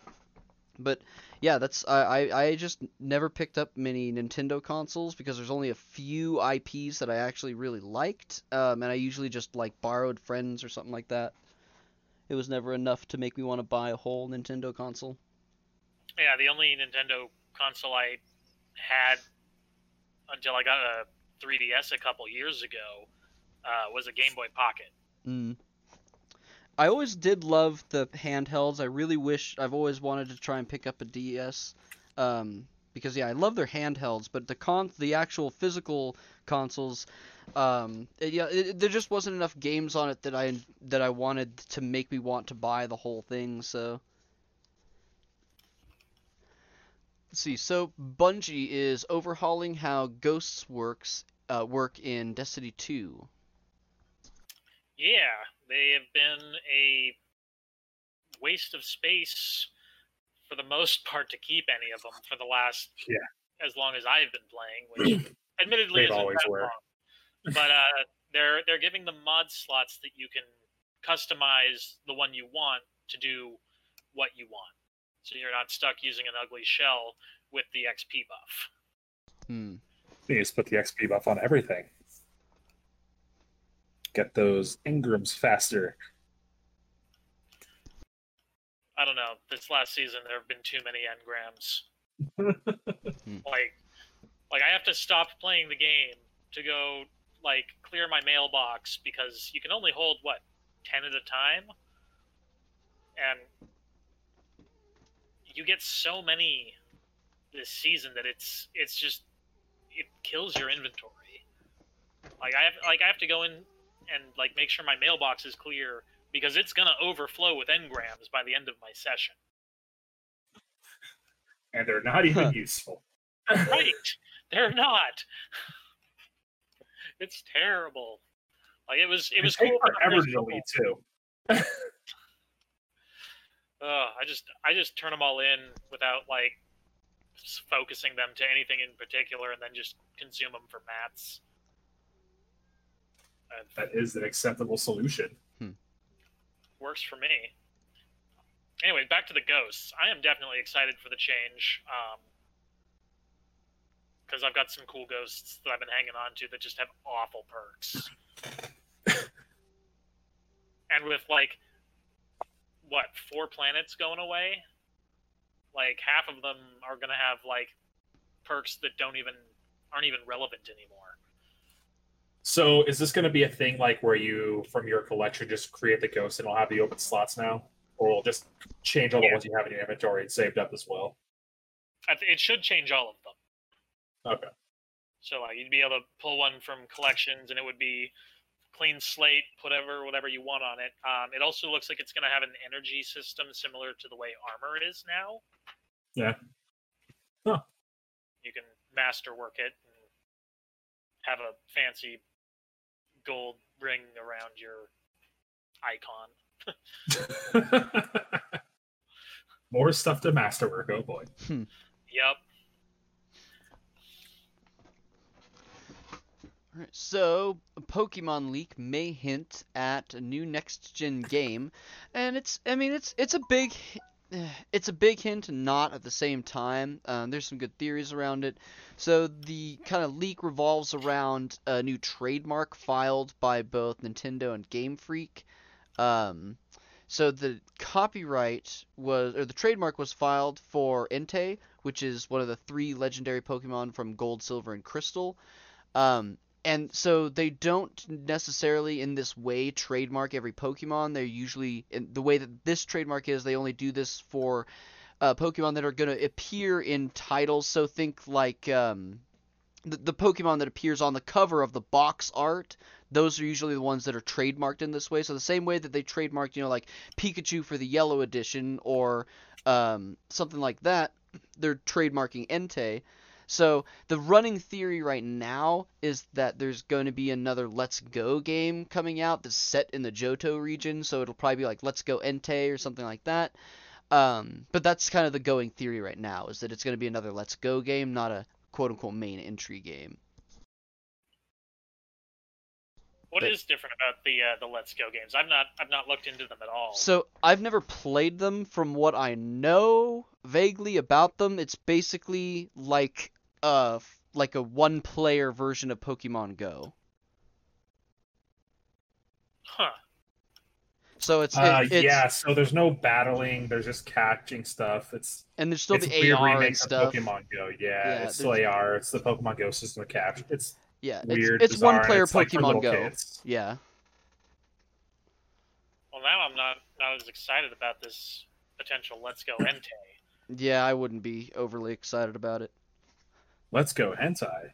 But yeah, that's I just never picked up many Nintendo consoles because there's only a few IPs that I actually really liked, and I usually just like borrowed friends or something like that. It was never enough to make me want to buy a whole Nintendo console. Yeah, the only Nintendo console I had until I got a 3DS a couple years ago was a Game Boy Pocket. Mm. I always did love the handhelds. I've always wanted to try and pick up a DS, because I love their handhelds, but the actual physical consoles, there just wasn't enough games on it that I wanted to make me want to buy the whole thing. So let's see. So Bungie is overhauling how ghosts work in Destiny 2. Yeah. They have been a waste of space for the most part to keep any of them for the last as long as I've been playing, which admittedly isn't that long. But they're giving them mod slots that you can customize the one you want to do what you want. So you're not stuck using an ugly shell with the XP buff. Hmm. You just put the XP buff on everything. Get those Ingrams faster. I don't know. This last season, there have been too many Ngrams. like I have to stop playing the game to go like clear my mailbox because you can only hold 10 at a time, and you get so many this season that it's just it kills your inventory. I have to go in and make sure my mailbox is clear because it's gonna overflow with Ngrams by the end of my session. And they're not even useful. Right. They're not. It's terrible. It was cool forever to delete too. I just turn them all in without focusing them to anything in particular and then just consume them for mats. That is an acceptable solution. Works for me. Anyway, back to the ghosts. I am definitely excited for the change, because I've got some cool ghosts that I've been hanging on to that just have awful perks. And with 4 planets going away, half of them are gonna have perks that aren't even relevant anymore. So is this going to be a thing where you, from your collection, just create the ghost and it'll have the open slots now? Or it'll just change all the ones you have in your inventory and saved up as well? It should change all of them. Okay. So you'd be able to pull one from collections and it would be clean slate, whatever you want on it. It also looks like it's going to have an energy system similar to the way armor is now. Yeah. Huh. You can masterwork it and have a fancy gold ring around your icon. More stuff to masterwork, oh boy. Yep. So, a Pokemon leak may hint at a new next-gen game, and it's a big hint, not at the same time. There's some good theories around it. So the kind of leak revolves around a new trademark filed by both Nintendo and Game Freak. So the copyright the trademark was filed for Entei, which is one of the three legendary Pokemon from Gold, Silver, and Crystal. And so they don't necessarily in this way trademark every Pokemon. They're usually, in the way that this trademark is, they only do this for Pokemon that are going to appear in titles. So think like the Pokemon that appears on the cover of the box art. Those are usually the ones that are trademarked in this way. So the same way that they trademarked, like Pikachu for the Yellow Edition or something like that, they're trademarking Entei. So the running theory right now is that there's going to be another Let's Go game coming out that's set in the Johto region, so it'll probably be like Let's Go Entei or something like that. But that's kind of the going theory right now, is that it's going to be another Let's Go game, not a quote-unquote main entry game. What is different about the Let's Go games? I've not looked into them at all. So I've never played them. From what I know vaguely about them, it's basically like a one-player version of Pokemon Go. Huh. So it's yeah. So there's no battling. There's just catching stuff. There's still the AR and stuff. Pokemon Go. Yeah, it's still AR. It's the Pokemon Go system of capture. It's weird, it's one player Pokemon Go. Kids. Yeah. Well, now I'm not as excited about this potential Let's Go Entei. Yeah, I wouldn't be overly excited about it. Let's Go Hentai.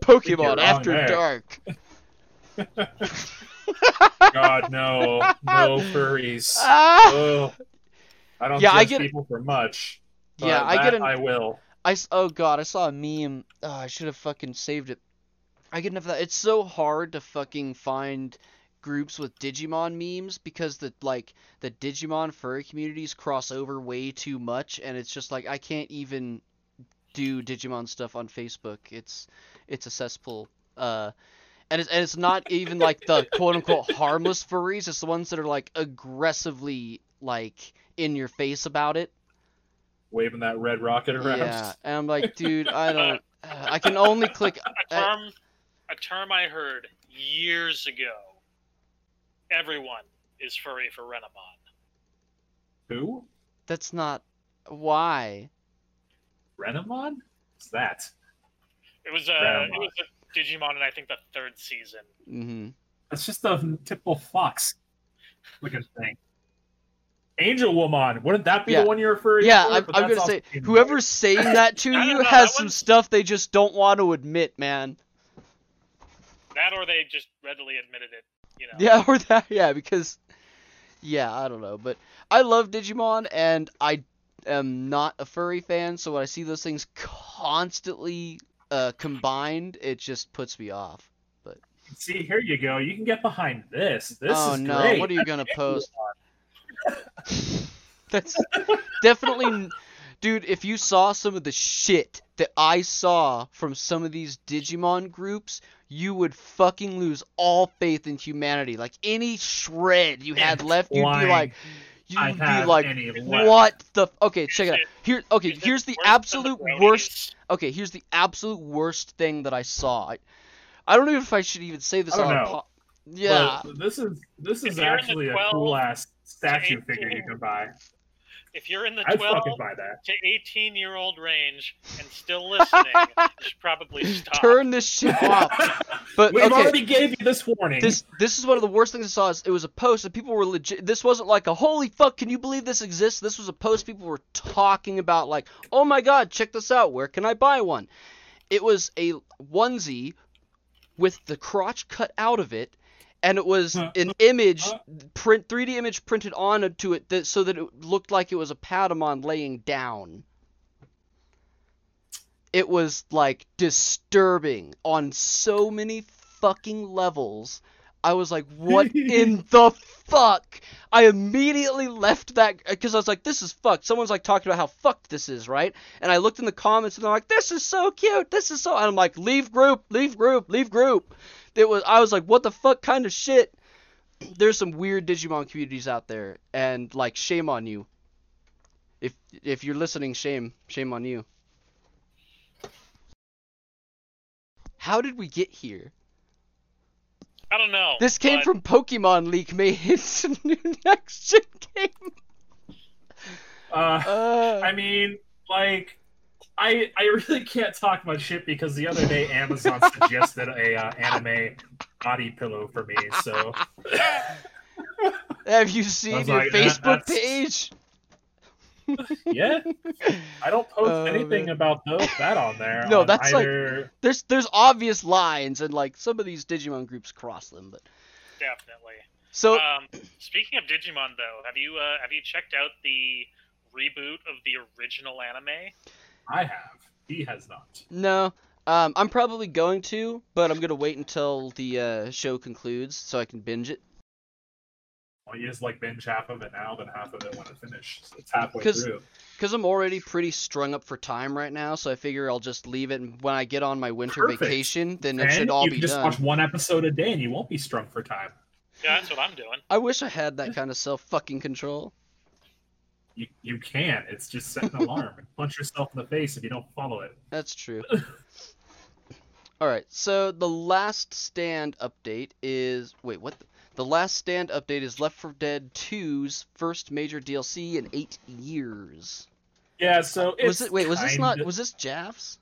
Pokemon After Dark. God, no furries. I don't judge people for much. Yeah, I saw a meme. Oh, I should have fucking saved it. I get enough of that. It's so hard to fucking find groups with Digimon memes because the Digimon furry communities cross over way too much, and it's just like I can't even do Digimon stuff on Facebook. It's a cesspool. And it's not even like the quote unquote harmless furries. It's the ones that are like aggressively like in your face about it. Waving that red rocket around. Yeah, and I'm like, dude, I don't... I can only click... A term I heard years ago. Everyone is furry for Renamon. Who? That's not... Why? Renamon? What's that? It was Digimon in, I think, the third season. Mm-hmm. That's just a typical fox-looking thing. Angel Woman, wouldn't that be the one you're referring to? Yeah, I'm going to say, whoever's saying that to you has some stuff they just don't want to admit, man. That or they just readily admitted it, Yeah, or that, because, I don't know. But I love Digimon, and I am not a furry fan, so when I see those things constantly combined, it just puts me off. But see, here you go. You can get behind this. This is great. What are you going to post? That's definitely, dude, if you saw some of the shit that I saw from some of these Digimon groups, you would fucking lose all faith in humanity. Like any shred you had left, you'd be like, what the? Okay, check it out. Here's the absolute worst. Okay, here's the absolute worst thing that I saw. I don't know if I should even say this on. Yeah, but this is actually a cool ass statue figure you can buy. If you're in the 12 to 18-year-old range and still listening, you should probably stop. Turn this shit off. But we already gave you this warning. This is one of the worst things I saw. It was a post and people were legit. This wasn't like a holy fuck, can you believe this exists? This was a post people were talking about like, oh my god, check this out. Where can I buy one? It was a onesie with the crotch cut out of it. and it was an image print, 3D image printed onto it that, so that it looked like it was a Patamon laying down. It was, like, disturbing on so many fucking levels. I was like, what in the fuck? I immediately left that, because I was like, this is fucked. Someone's, like, talking about how fucked this is, right? And I looked in the comments, and they're like, this is so cute, this is so... And I'm like, leave group, leave group, leave group. It was, I was like, what the fuck kind of shit? There's some weird Digimon communities out there, and, like, shame on you. If you're listening, shame on you. How did we get here? I don't know. This came from Pokemon leak made into the new next-gen game. I mean, like, I really can't talk much shit because the other day Amazon suggested a anime body pillow for me, so... Have you seen your Facebook page? Yeah, I don't post anything about that on there. No, on that's either... like there's obvious lines, and like some of these Digimon groups cross them, but definitely. So, speaking of Digimon, though, have you checked out the reboot of the original anime? I have. He has not. No, I'm probably going to, but I'm gonna wait until the show concludes so I can binge it. Well, you just like binge half of it now, then half of it when it finished. So it's halfway through. Because I'm already pretty strung up for time right now, so I figure I'll just leave it. And when I get on my winter vacation, then it should all be done. You just watch one episode a day, and you won't be strung for time. Yeah, that's what I'm doing. I wish I had that kind of self-fucking control. You can. It's just set an alarm and punch yourself in the face if you don't follow it. That's true. All right. So the Last Stand update is The Last Stand update is Left 4 Dead 2's first major DLC in 8 years. Yeah, so it's was this Jaff's?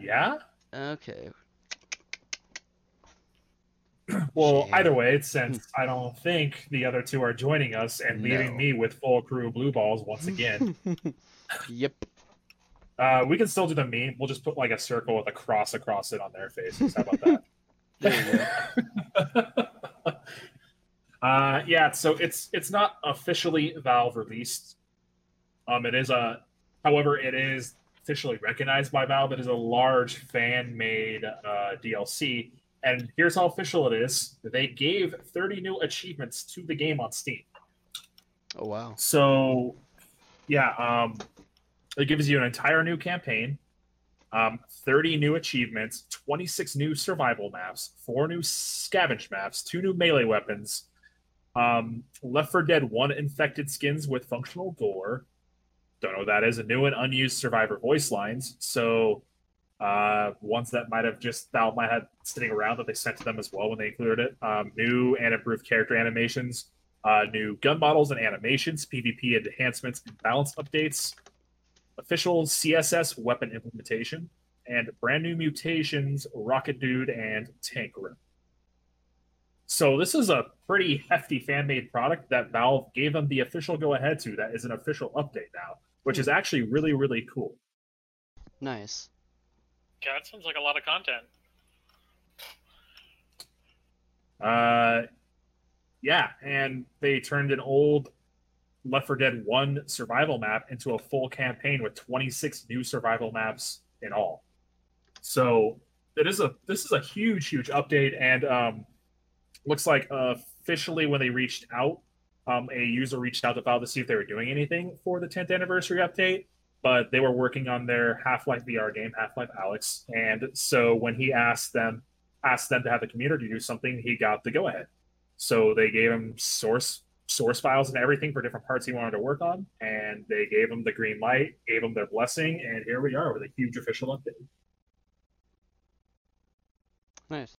Yeah. Okay. Well, yeah. Either way, since I don't think the other two are joining us and leaving me with full crew of blue balls once again. Yep. We can still do the meme. We'll just put like a circle with a cross across it on their faces. How about that? So it's not officially Valve released. However, it is officially recognized by Valve. It is a large fan-made DLC, and here's how official it is. They gave 30 new achievements to the game on Steam. Oh wow! So, yeah, it gives you an entire new campaign. 30 new achievements, 26 new survival maps, 4 new scavenge maps, 2 new melee weapons, Left 4 Dead 1 infected skins with functional gore. Don't know what that is. A new and unused survivor voice lines. So ones that Valve might have sitting around that they sent to them as well when they included it. New and improved character animations, new gun models and animations, PvP enhancements and balance updates. Official CSS weapon implementation, and brand new mutations, Rocket Dude, and Tank Rip. So this is a pretty hefty fan-made product that Valve gave them the official go-ahead to. That is an official update now, which is actually really, really cool. Nice. Yeah, that sounds like a lot of content. Yeah, and they turned an old Left 4 Dead 1 survival map into a full campaign with 26 new survival maps in all. So this is a huge, huge update, and looks like officially when they reached out, a user reached out to Valve to see if they were doing anything for the 10th anniversary update, but they were working on their Half-Life VR game, Half-Life Alyx, and so when he asked them to have the community do something, he got the go-ahead. So they gave him source files and everything for different parts he wanted to work on, and they gave him the green light, gave him their blessing, and here we are with a huge official update. Nice.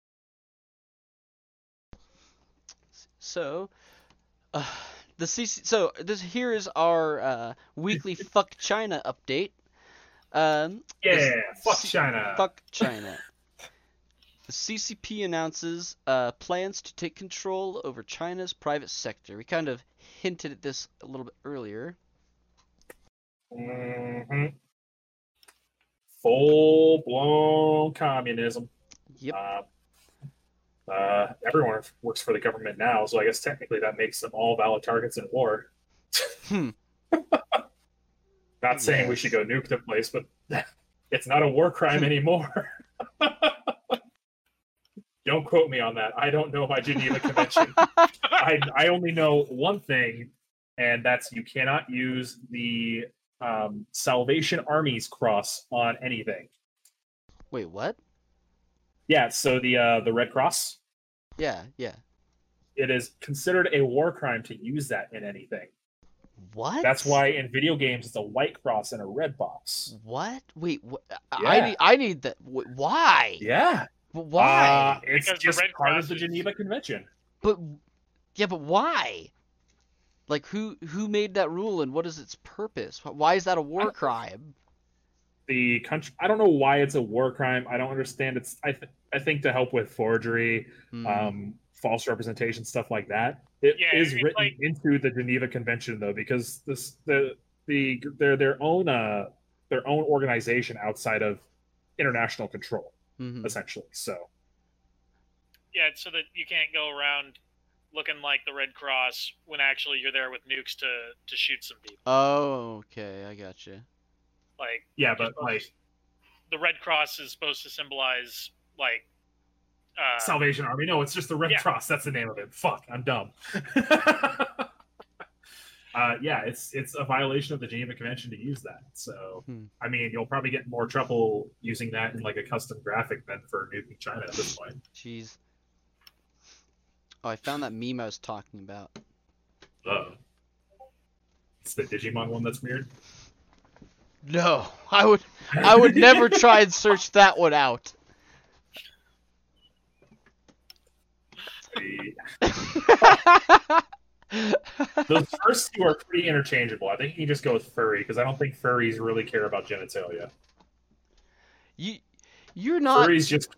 So, here is our weekly Fuck China update. Fuck China. The CCP announces plans to take control over China's private sector. We kind of hinted at this a little bit earlier. Mm-hmm. Full-blown communism. Yep. Everyone works for the government now, so I guess technically that makes them all valid targets in war. Not saying we should go nuke the place, but it's not a war crime anymore. Don't quote me on that. I don't know my Geneva Convention. I only know one thing, and that's you cannot use the Salvation Army's cross on anything. Wait, what? Yeah, so the Red Cross. Yeah. It is considered a war crime to use that in anything. What? That's why in video games it's a white cross and a red box. What? Wait, yeah. I need that. Why? Yeah. Why? It's because just part of the Geneva Convention. But why? Like, who made that rule and what is its purpose? Why is that a war crime? The country. I don't know why it's a war crime. I don't understand. It's I think to help with forgery, false representation, stuff like that. It is written into the Geneva Convention though, because their own organization outside of international control. Mm-hmm. Essentially, so yeah, so that you can't go around looking like the Red Cross when actually you're there with nukes to shoot some people. Oh, okay, I gotcha. Like, yeah, but like the Red Cross is supposed to symbolize like Salvation Army. No, it's just the Red Cross. That's the name of it. Fuck, I'm dumb. Yeah, it's a violation of the Geneva Convention to use that. So, I mean, you'll probably get more trouble using that in like a custom graphic than for nuking China at this point. Jeez. Oh, I found that meme I was talking about. Oh. It's the Digimon one that's weird? No, I would never try and search that one out. Those first two are pretty interchangeable. I think you can just go with furry because I don't think furries really care about genitalia. You're not. Furries just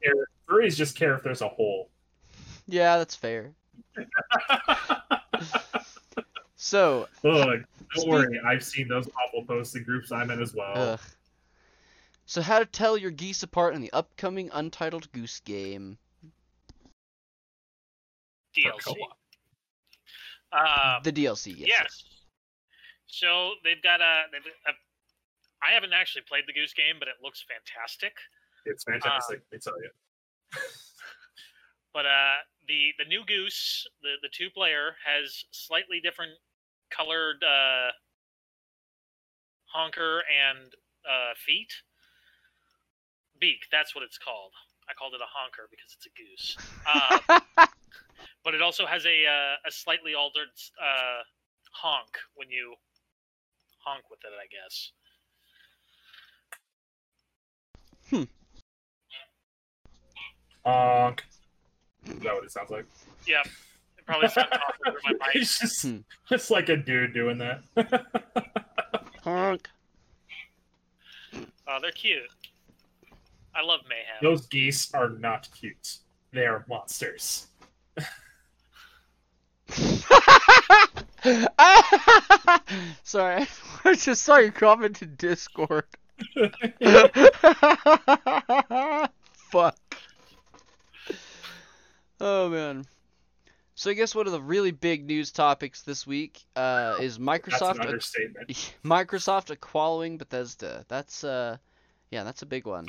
care if there's a hole. Yeah, that's fair. So look, don't worry. I've seen those awful posts in groups I'm in as well. So how to tell your geese apart in the upcoming Untitled Goose Game DLC. The DLC, yes. So they've got I haven't actually played the Goose Game, but it looks fantastic. It's fantastic, I tell you. But the new Goose, the two-player, has slightly different colored honker and feet. Beak, that's what it's called. I called it a honker because it's a goose. But it also has a slightly altered honk when you honk with it, I guess. Honk. Is that what it sounds like? Yeah. It probably sounds awkward in my mic. It's just it's like a dude doing that. Honk. Oh, they're cute. I love mayhem. Those geese are not cute. They are monsters. Sorry, I just saw you comment in Discord. Fuck. Oh man. So I guess one of the really big news topics this week is Microsoft. That's an understatement. Microsoft acquiring Bethesda. That's that's a big one.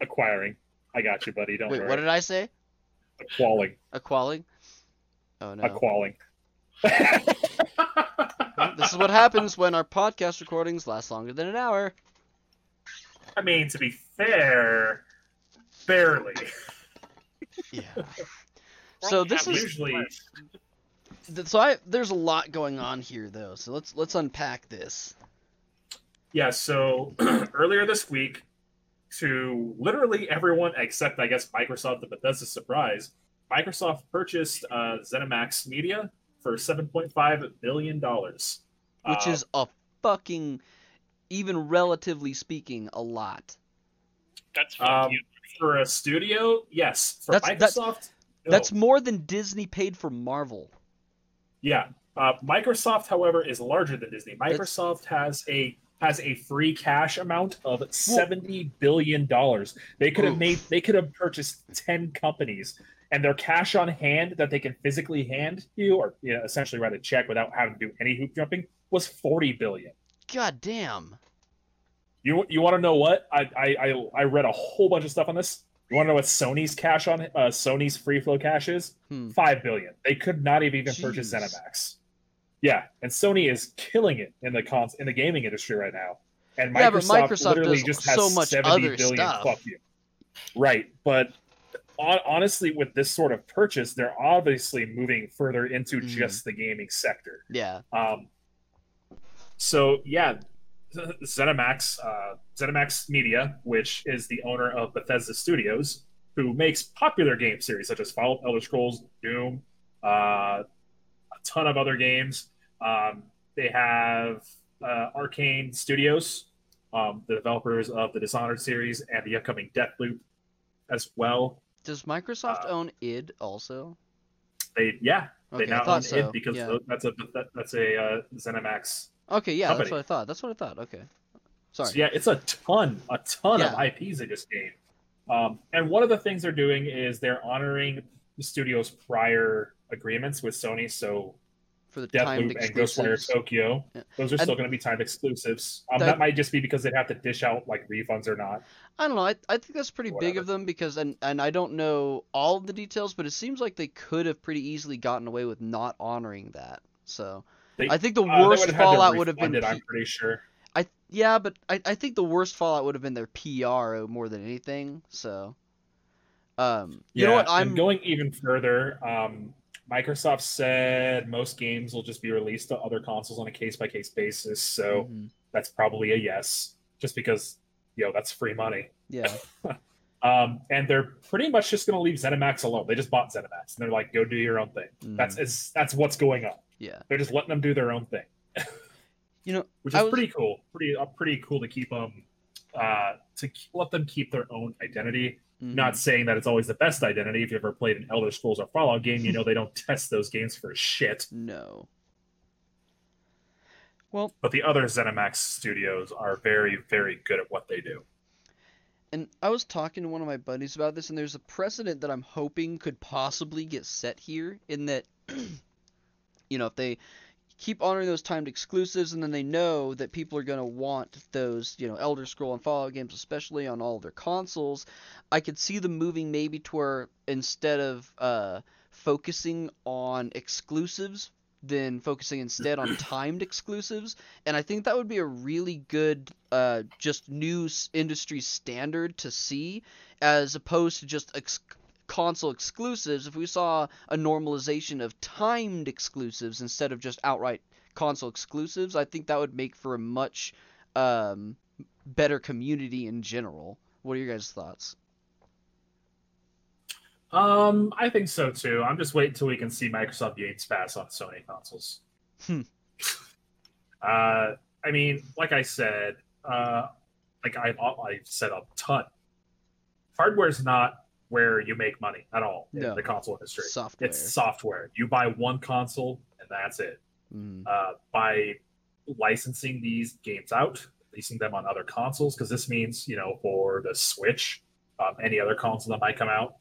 Acquiring. I got you, buddy. Don't worry. Wait, what did I say? Aqualling. Oh no. Aqualling. This is what happens when our podcast recordings last longer than an hour. I mean, to be fair, barely. Yeah. So this is usually. There's a lot going on here, though. So let's unpack this. Yeah. So earlier this week, to literally everyone except, I guess, Microsoft, the Bethesda surprise, Microsoft purchased ZeniMax Media for $7.5 billion. Which is a fucking, even relatively speaking, a lot. That's for a studio, yes. For Microsoft, no. That's more than Disney paid for Marvel. Yeah. Microsoft, however, is larger than Disney. Microsoft has a free cash amount of $70 billion. They could have made, they could have purchased 10 companies, and their cash on hand that they can physically hand you, or you know, essentially write a check without having to do any hoop jumping, was $40 billion. God damn. You want to know what? I read a whole bunch of stuff on this. You want to know what Sony's cash on Sony's free flow cash is? $5 billion. They could not have even purchased ZeniMax. Yeah, and Sony is killing it in the gaming industry right now. And Microsoft, Microsoft literally just has so much $70 billion. Stuff. Fuck you. Right, but honestly, with this sort of purchase, they're obviously moving further into just the gaming sector. Yeah. So yeah. ZeniMax Media, which is the owner of Bethesda Studios, who makes popular game series such as Fallout, Elder Scrolls, Doom, a ton of other games. They have Arcane Studios, the developers of the Dishonored series and the upcoming Deathloop as well. Does Microsoft own id also? They now own id, because that's a ZeniMax. Okay, yeah, company. That's what I thought. Okay, sorry. So yeah, it's a ton of IPs in this game. And one of the things they're doing is they're honoring the studio's prior agreements with Sony. So for the Deathloop and Ghostwire Tokyo, those are still going to be timed exclusives. That might just be because they'd have to dish out like refunds or not. I don't know. I think that's pretty big of them, because and I don't know all of the details, but it seems like they could have pretty easily gotten away with not honoring that. So. I think the worst fallout would have been. I'm pretty sure. I think the worst fallout would have been their PRO more than anything. So, you know what? I'm going even further. Microsoft said most games will just be released to other consoles on a case-by-case basis. So that's probably a yes, just because that's free money. Yeah. And they're pretty much just going to leave ZeniMax alone. They just bought ZeniMax, and they're like, "Go do your own thing." That's what's going on. Yeah, they're just letting them do their own thing, which is pretty cool. Pretty cool to keep them, let them keep their own identity. Not saying that it's always the best identity. If you ever played an Elder Scrolls or Fallout game, they don't test those games for shit. No. Well, but the other ZeniMax studios are very, very good at what they do. And I was talking to one of my buddies about this, and there's a precedent that I'm hoping could possibly get set here, in that. If they keep honoring those timed exclusives, and then they know that people are going to want those, Elder Scroll and Fallout games, especially on all of their consoles, I could see them moving maybe to where instead of focusing on exclusives, then focusing instead on timed exclusives. And I think that would be a really good just new industry standard to see, as opposed to just console exclusives. If we saw a normalization of timed exclusives instead of just outright console exclusives, I think that would make for a much better community in general. What are your guys' thoughts? I think so too. I'm just waiting till we can see Microsoft Yates Pass on Sony consoles. I mean, like I said, I've said a ton. Hardware's not where you make money at all in the console industry. Software. It's software. You buy one console and that's it. By licensing these games out, releasing them on other consoles, because this means, for the Switch, any other console that might come out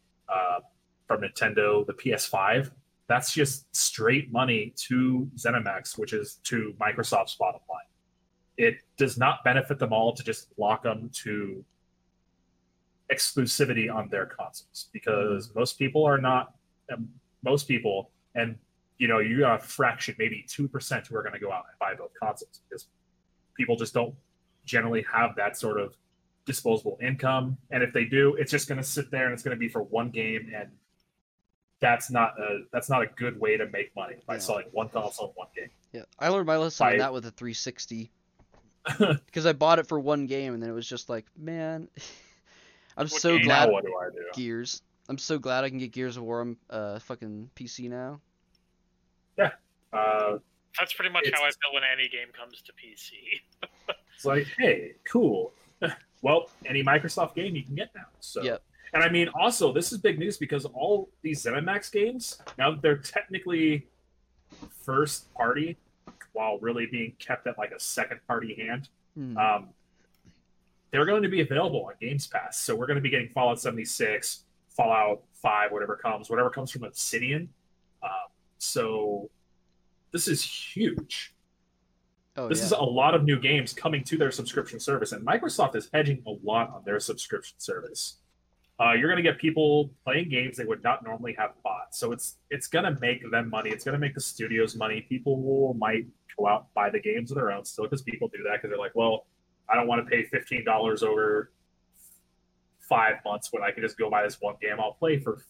from Nintendo, the PS5, that's just straight money to ZeniMax, which is to Microsoft's bottom line. It does not benefit them all to just lock them to exclusivity on their consoles, because most people, and you got a fraction, maybe 2%, who are going to go out and buy both consoles, because people just don't generally have that sort of disposable income, and if they do, it's just going to sit there and it's going to be for one game, and that's not a good way to make money by selling one console, one game. I learned my lesson on that with the 360, because I bought it for one game, and then it was just like, man. I'm so glad. What do I do? Gears. I'm so glad I can get Gears of War on fucking PC now. Yeah. That's pretty much how I feel when any game comes to PC. It's like, hey, cool. Well, any Microsoft game you can get now. So. Yep. And I mean, also, this is big news, because all these ZeniMax games, now that they're technically first party while really being kept at like a second party hand. They're going to be available on Game Pass. So we're going to be getting Fallout 76, Fallout 5, whatever comes from Obsidian. So this is huge. This is a lot of new games coming to their subscription service, and Microsoft is hedging a lot on their subscription service. You're going to get people playing games they would not normally have bought. So it's going to make them money. It's going to make the studios money. People might go out and buy the games of their own still, because people do that because they're like, well, I don't want to pay $15 over 5 months when I can just go buy this one game I'll play for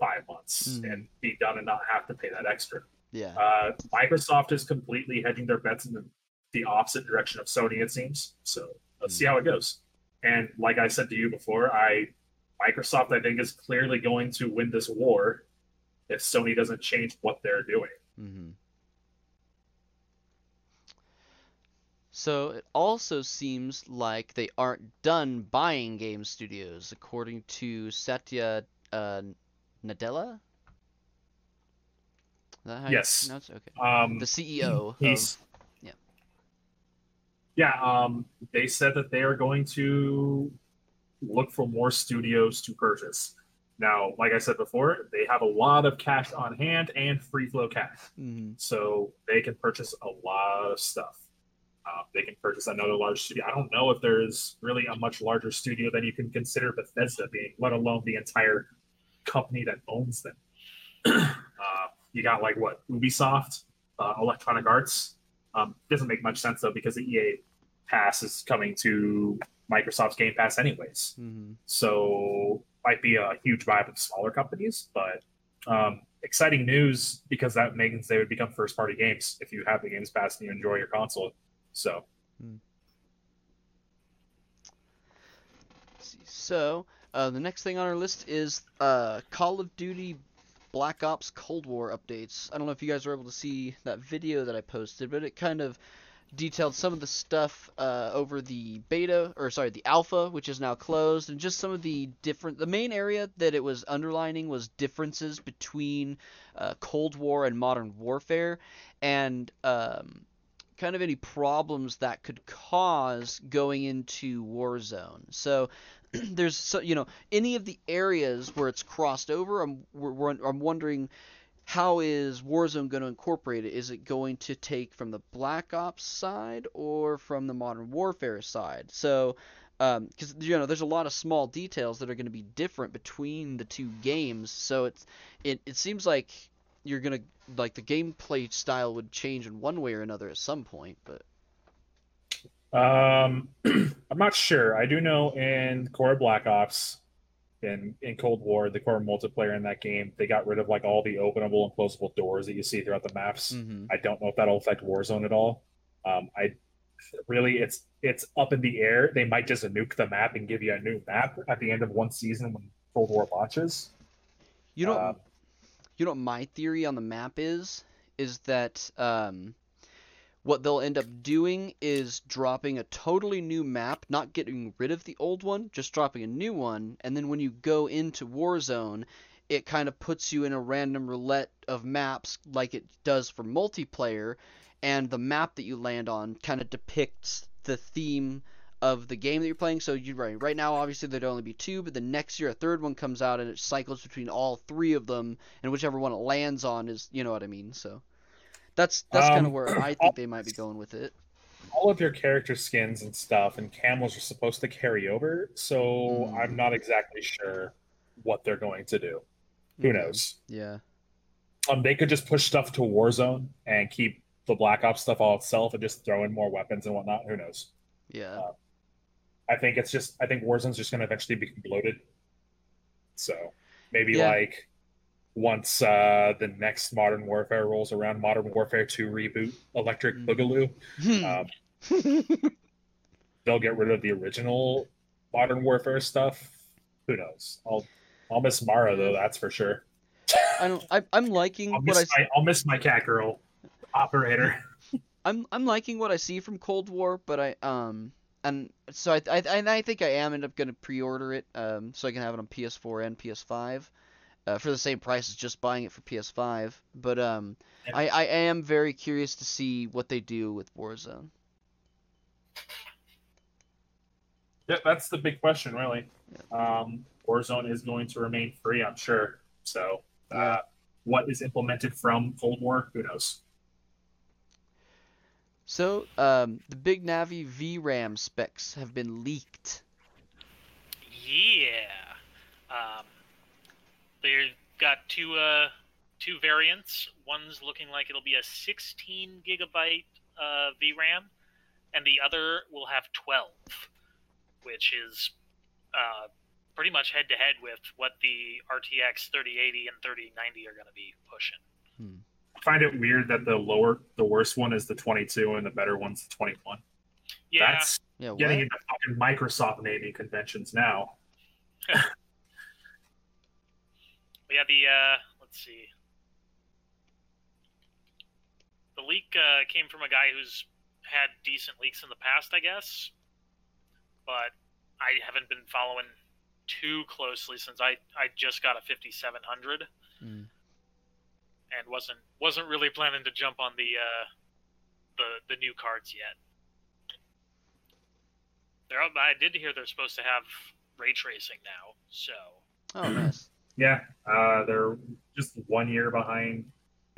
5 months and be done and not have to pay that extra. Yeah. Microsoft is completely hedging their bets in the opposite direction of Sony, it seems. So let's see how it goes. And like I said to you before, Microsoft, I think, is clearly going to win this war if Sony doesn't change what they're doing. Mm-hmm. So it also seems like they aren't done buying game studios, according to Satya Nadella. Is that how you pronounce it? Okay. The CEO. They said that they are going to look for more studios to purchase. Now, like I said before, they have a lot of cash on hand and free flow cash. Mm-hmm. So they can purchase a lot of stuff. They can purchase another large studio. I don't know if there's really a much larger studio than you can consider Bethesda being, let alone the entire company that owns them. You got like what? Ubisoft, Electronic Arts. Doesn't make much sense though, because the EA Pass is coming to Microsoft's Game Pass anyways. Mm-hmm. So might be a huge vibe of smaller companies, but exciting news, because that means they would become first party games if you have the Games Pass and you enjoy your console. So the next thing on our list is Call of Duty Black Ops Cold War updates. I don't know if you guys were able to see that video that I posted, but it kind of detailed some of the stuff over the alpha, which is now closed, and just some of the different. The main area that it was underlining was differences between Cold War and Modern Warfare, and kind of any problems that could cause going into Warzone. So there's, any of the areas where it's crossed over. I'm wondering, how is Warzone going to incorporate it? Is it going to take from the Black Ops side or from the Modern Warfare side? So, because, there's a lot of small details that are going to be different between the two games. So it seems like you're going to, the gameplay style would change in one way or another at some point, but. I'm not sure. I do know in Core Black Ops, in Cold War, the core multiplayer in that game, they got rid of all the openable and closable doors that you see throughout the maps. Mm-hmm. I don't know if that'll affect Warzone at all. It's up in the air. They might just nuke the map and give you a new map at the end of one season when Cold War launches. You know what my theory on the map is that what they'll end up doing is dropping a totally new map, not getting rid of the old one, just dropping a new one, and then when you go into Warzone, it kind of puts you in a random roulette of maps like it does for multiplayer, and the map that you land on kind of depicts the theme of the game that you're playing. So right now, obviously, there'd only be two, but the next year a third one comes out and it cycles between all three of them, and whichever one it lands on is, you know what I mean, so that's kind of where I think they might be going with it. All of your character skins and stuff and camos are supposed to carry over, so I'm not exactly sure what they're going to do. Who knows? Yeah. They could just push stuff to Warzone and keep the Black Ops stuff all itself and just throw in more weapons and whatnot. Who knows? Yeah. I think Warzone's just going to eventually be bloated. So maybe once the next Modern Warfare rolls around, Modern Warfare 2 reboot, Electric Boogaloo, they'll get rid of the original Modern Warfare stuff. Who knows? I'll miss Mara though, that's for sure. I'm liking I'll miss my cat girl operator. I'm liking what I see from Cold War, but I think I am end up going to pre-order it so I can have it on PS4 and PS5. for the same price as just buying it for PS5. But I am very curious to see what they do with Warzone. Yeah, that's the big question, really. Yeah. Warzone is going to remain free, I'm sure. So what is implemented from Cold War? Who knows? So the Big Navi VRAM specs have been leaked. Yeah. They've got two variants. One's looking like it'll be a 16 gigabyte VRAM, and the other will have 12, which is pretty much head-to-head with what the RTX 3080 and 3090 are going to be pushing. I find it weird that the worst one is the 22 and the better one's the 21. Yeah. That's getting into fucking Microsoft Navy conventions now. Yeah, let's see. The leak came from a guy who's had decent leaks in the past, I guess. But I haven't been following too closely since I just got a 5700 and wasn't really planning to jump on the new cards yet. I did hear they're supposed to have ray tracing now, so. Oh, nice. Yeah, they're just 1 year behind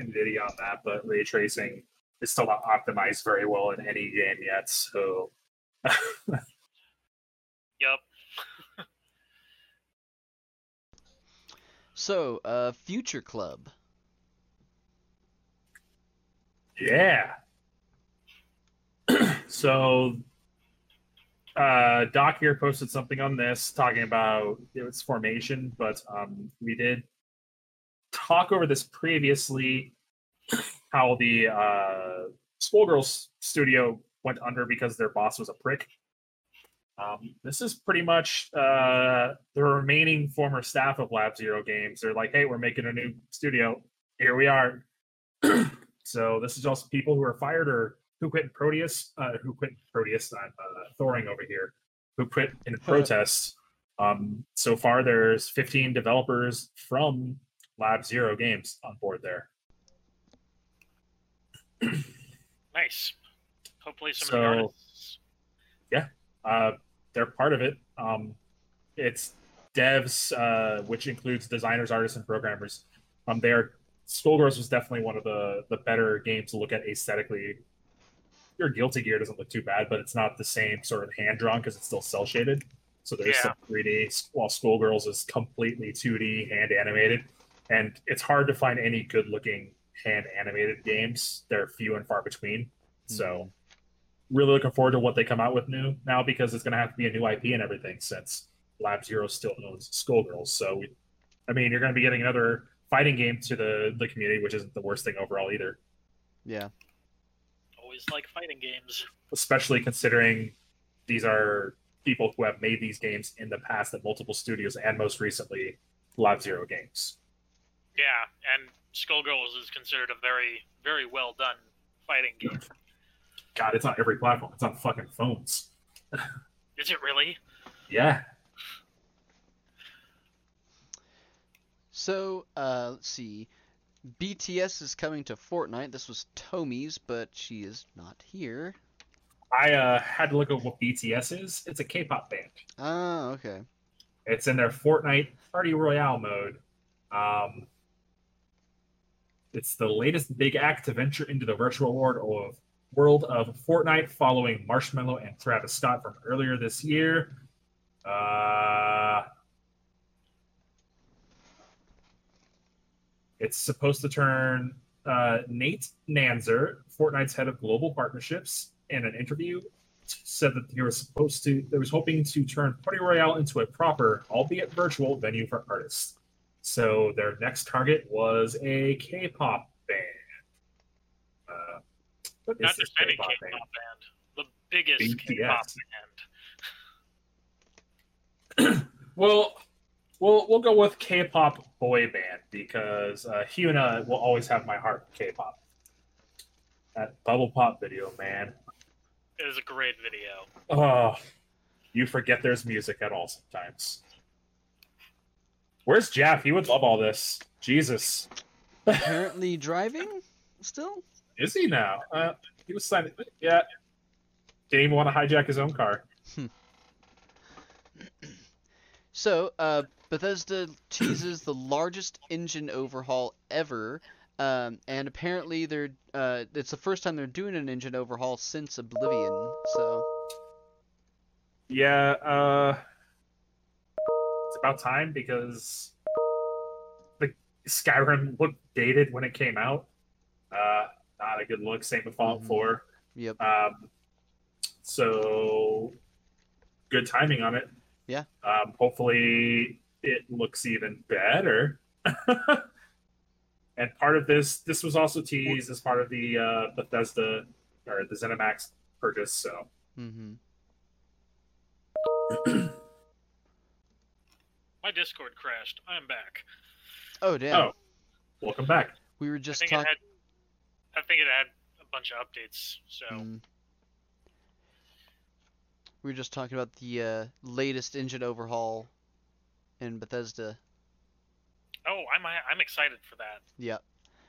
Nvidia on that, but ray tracing is still not optimized very well in any game yet, so. Yep. So, Future Club. Yeah. So, Doc here posted something on this talking about its formation, but we did talk over this previously, how the Skullgirls studio went under because their boss was a prick. This is pretty much the remaining former staff of Lab Zero Games. They're like, hey, we're making a new studio. Here we are. So this is also people who are fired or who quit in Proteus, I'm Thoring over here, who quit in protest. So far, there's 15 developers from Lab Zero Games on board there. Nice. Hopefully some of the artists. Yeah. They're part of it. It's devs, which includes designers, artists, and programmers. Skullgirls was definitely one of the better games to look at aesthetically. Your Guilty Gear doesn't look too bad, but it's not the same sort of hand-drawn because it's still cel-shaded. So there's some 3D, while Skullgirls is completely 2D, hand-animated. And it's hard to find any good-looking hand-animated games. They're few and far between. Mm-hmm. So really looking forward to what they come out with new now, because it's going to have to be a new IP and everything since Lab Zero still owns Skullgirls. So, you're going to be getting another fighting game to the community, which isn't the worst thing overall either. Yeah. Always like fighting games. Especially considering these are people who have made these games in the past at multiple studios and most recently Lab Zero Games. Yeah, and Skullgirls is considered a very, very well done fighting game. God, it's on every platform. It's on fucking phones. Is it really? Yeah. So, let's see. BTS is coming to Fortnite. This was Tomi's, but she is not here. I had to look up what BTS is. It's a K-pop band. Oh, okay. It's in their Fortnite Party Royale mode. It's the latest big act to venture into the virtual world of Fortnite following Marshmello and Travis Scott from earlier this year. It's supposed to turn Nate Nanzer, Fortnite's head of global partnerships, in an interview said that they was hoping to turn Party Royale into a proper, albeit virtual, venue for artists. So their next target was a K-pop band. But not just any K-pop band. The biggest BTS. K-pop band. Well, we'll go with K-pop boy band because Hyuna will always have my heart. K-pop. That Bubble Pop video, man. It is a great video. Oh, you forget there's music at all sometimes. Where's Jeff? He would love all this. Jesus. Apparently driving still? Is he now? He was signing. Yeah. Didn't even want to hijack his own car. So, Bethesda teases the largest engine overhaul ever, and apparently they're it's the first time they're doing an engine overhaul since Oblivion. So, yeah, it's about time because the Skyrim looked dated when it came out. Not a good look. Same with Fallout 4. Yep. So, good timing on it. Yeah. Hopefully it looks even better. And part of this was also teased as part of the Bethesda or the ZeniMax purchase. So. My Discord crashed. I'm back. Oh damn! Oh, welcome back. We were just talking. I think it had a bunch of updates. So. We were just talking about the latest engine overhaul in Bethesda. Oh, I'm excited for that. Yeah.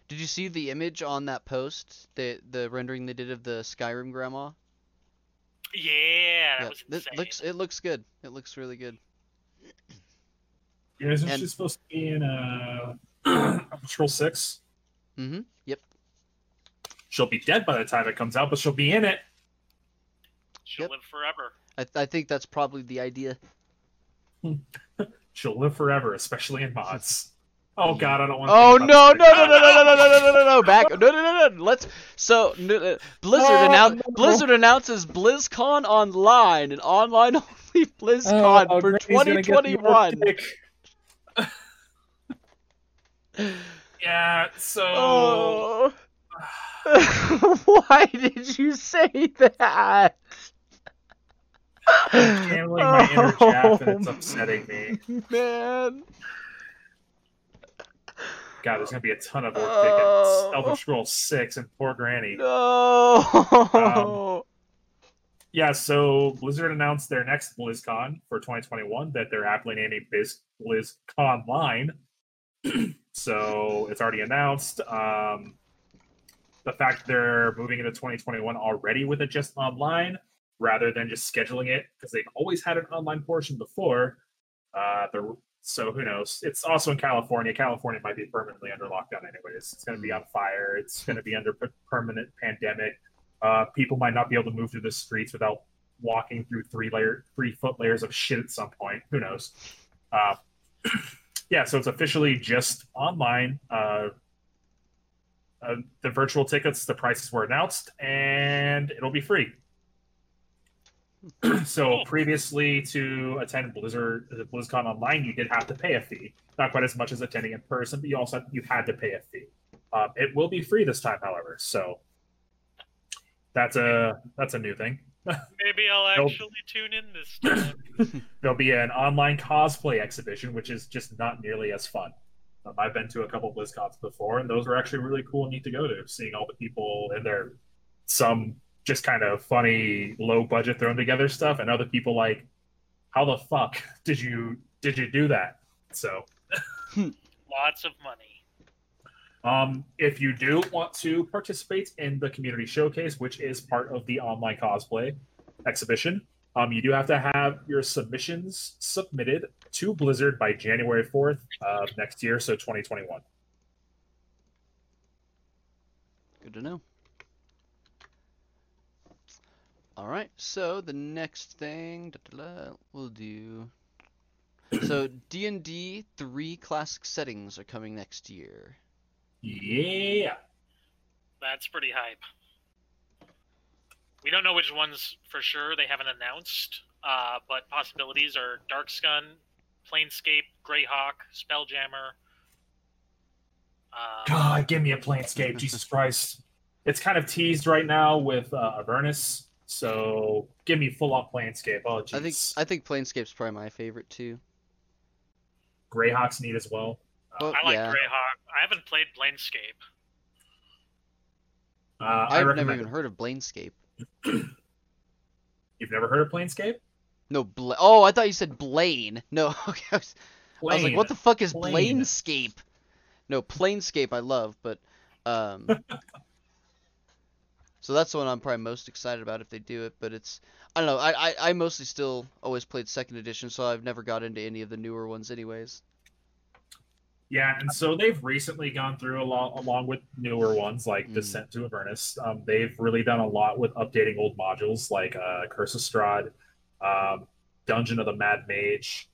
Did you see the image on that post? The rendering they did of the Skyrim grandma? Yeah, that was insane. It looks good. It looks really good. Yeah, isn't she supposed to be in Patrol 6? Mm-hmm. Yep. She'll be dead by the time it comes out, but she'll be in it. She'll live forever. I think that's probably the idea. She'll live forever, especially in mods. Oh god, I don't want to. Oh no! Back. No. Blizzard announces BlizzCon Online, an online only BlizzCon for 2021. Yeah, so why did you say that? I'm channeling my inner Jeff, and it's upsetting me. Man. God, there's going to be a ton of work taken. Elder Scrolls 6 and poor Granny. No! Yeah, so Blizzard announced their next BlizzCon for 2021 that they're aptly naming BlizzCon Line. So it's already announced. The fact they're moving into 2021 already with it just online, rather than just scheduling it, because they've always had an online portion before. So who knows? It's also in California. California might be permanently under lockdown anyways. It's going to be on fire. It's going to be under permanent pandemic. People might not be able to move through the streets without walking through three-foot layers of shit at some point. Who knows? Yeah, so it's officially just online. The virtual tickets, the prices were announced, and it'll be free. So previously, to attend BlizzCon Online, you did have to pay a fee. Not quite as much as attending in person, but you had to pay a fee. It will be free this time, however. So that's a new thing. Maybe I'll actually tune in this time. There'll be an online cosplay exhibition, which is just not nearly as fun. I've been to a couple of BlizzCons before, and those were actually really cool and neat to go to. Seeing all the people in there, some just kind of funny, low-budget thrown-together stuff, and other people like, how the fuck did you do that? So, lots of money. If you do want to participate in the community showcase, which is part of the online cosplay exhibition, you do have to have your submissions submitted to Blizzard by January 4th of next year, so 2021. Good to know. All right, so the next thing we'll do. So D&D 3 classic settings are coming next year. Yeah. That's pretty hype. We don't know which ones for sure. They haven't announced, but possibilities are Darkskun, Planescape, Greyhawk, Spelljammer. God, give me a Planescape, Jesus Christ. It's kind of teased right now with Avernus. So give me full on Planescape. Oh, jeez. I think Planescape's probably my favorite too. Greyhawk's neat as well. I like Greyhawk. I haven't played Planescape. I've never even heard of Planescape. You've never heard of Planescape? No, I thought you said Blaine. No, okay. I was like, what the fuck is Planescape? No, Planescape I love, but so that's the one I'm probably most excited about if they do it, but it's, I don't know, I mostly still always played second edition, so I've never got into any of the newer ones anyways. Yeah, and so they've recently gone through, along with newer ones like Descent to Avernus, they've really done a lot with updating old modules like Curse of Strahd, Dungeon of the Mad Mage,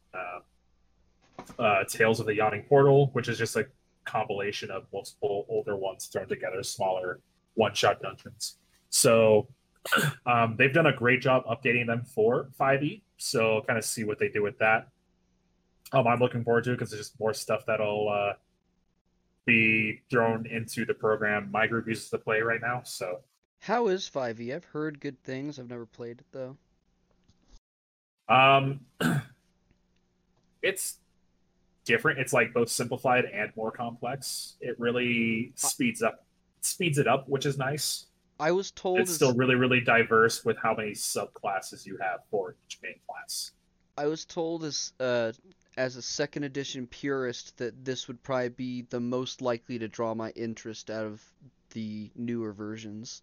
Tales of the Yawning Portal, which is just a compilation of multiple older ones thrown together, smaller one-shot dungeons. So they've done a great job updating them for 5e, so kind of see what they do with that. I'm looking forward to it because there's just more stuff that'll be thrown into the program. My group uses the play right now, so. How is 5e? I've heard good things. I've never played it, though. It's different. It's like both simplified and more complex. It really speeds it up, which is nice. I was told it's still really, really diverse with how many subclasses you have for each main class. I was told as a second edition purist that this would probably be the most likely to draw my interest out of the newer versions.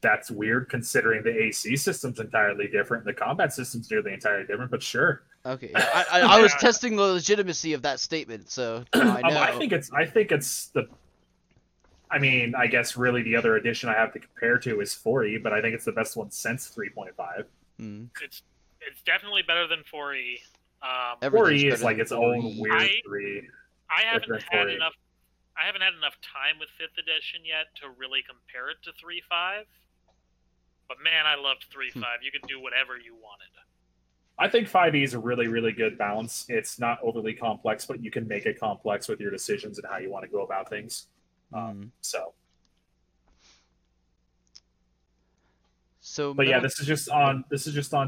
That's weird, considering the AC system's entirely different, the combat system's nearly entirely different, but sure. Okay, I was testing the legitimacy of that statement, so I know. I mean, I guess really the other edition I have to compare to is 4E, but I think it's the best one since 3.5. Mm. It's definitely better than 4E. 4E is like its own weird 3. I haven't had enough time with 5th edition yet to really compare it to 3.5. But man, I loved 3.5. You could do whatever you wanted. I think 5e is a really, really good balance. It's not overly complex, but you can make it complex with your decisions and how you want to go about things. This is just on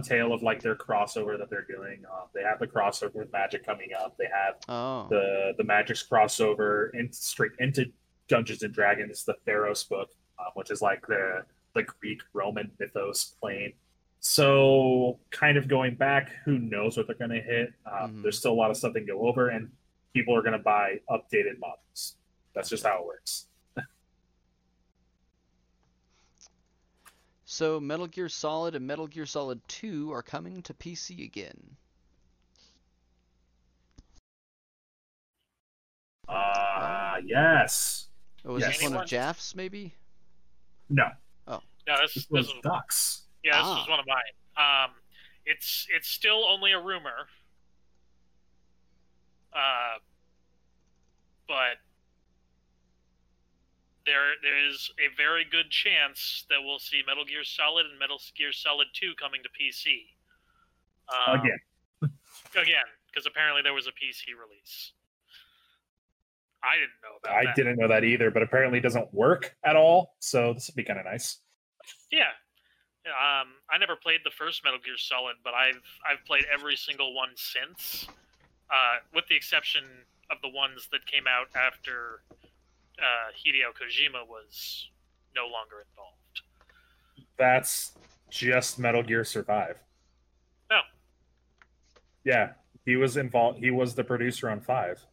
tail of like their crossover that they're doing. They have the crossover with Magic coming up. They have the Magic's crossover straight into Dungeons and Dragons, the Theros book, which is like the Greek Roman mythos plane. So kind of going back, who knows what they're going to hit? There's still a lot of stuff they can go over, and people are going to buy updated models. That's just how it works. So Metal Gear Solid and Metal Gear Solid 2 are coming to PC again. Yes. Oh, is this one of Jaff's, maybe? No. Oh. No, this was Ducks. Yeah, this was one of mine. It's still only a rumor. But there is a very good chance that we'll see Metal Gear Solid and Metal Gear Solid 2 coming to PC. Again, because apparently there was a PC release. I didn't know about that. I didn't know that either, but apparently it doesn't work at all, so this would be kind of nice. Yeah. I never played the first Metal Gear Solid, but I've played every single one since, with the exception of the ones that came out after... Hideo Kojima was no longer involved. That's just Metal Gear Survive. No. Yeah, he was involved. He was the producer on 5.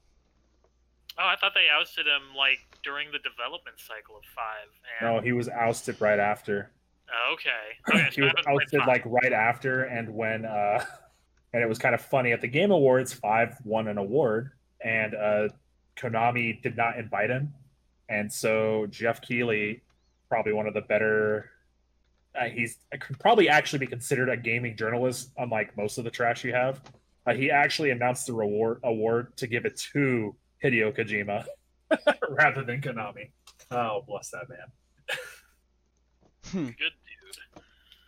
Oh, I thought they ousted him like during the development cycle of 5. And... No, he was ousted right after. Oh, okay. So he was ousted like right after, and when and it was kind of funny at the Game Awards, 5 won an award, and Konami did not invite him. And so Jeff Keighley, probably one of the better, he's could probably actually be considered a gaming journalist, unlike most of the trash you have. He actually announced the award to give it to Hideo Kojima rather than Konami. Oh, bless that man. Good dude.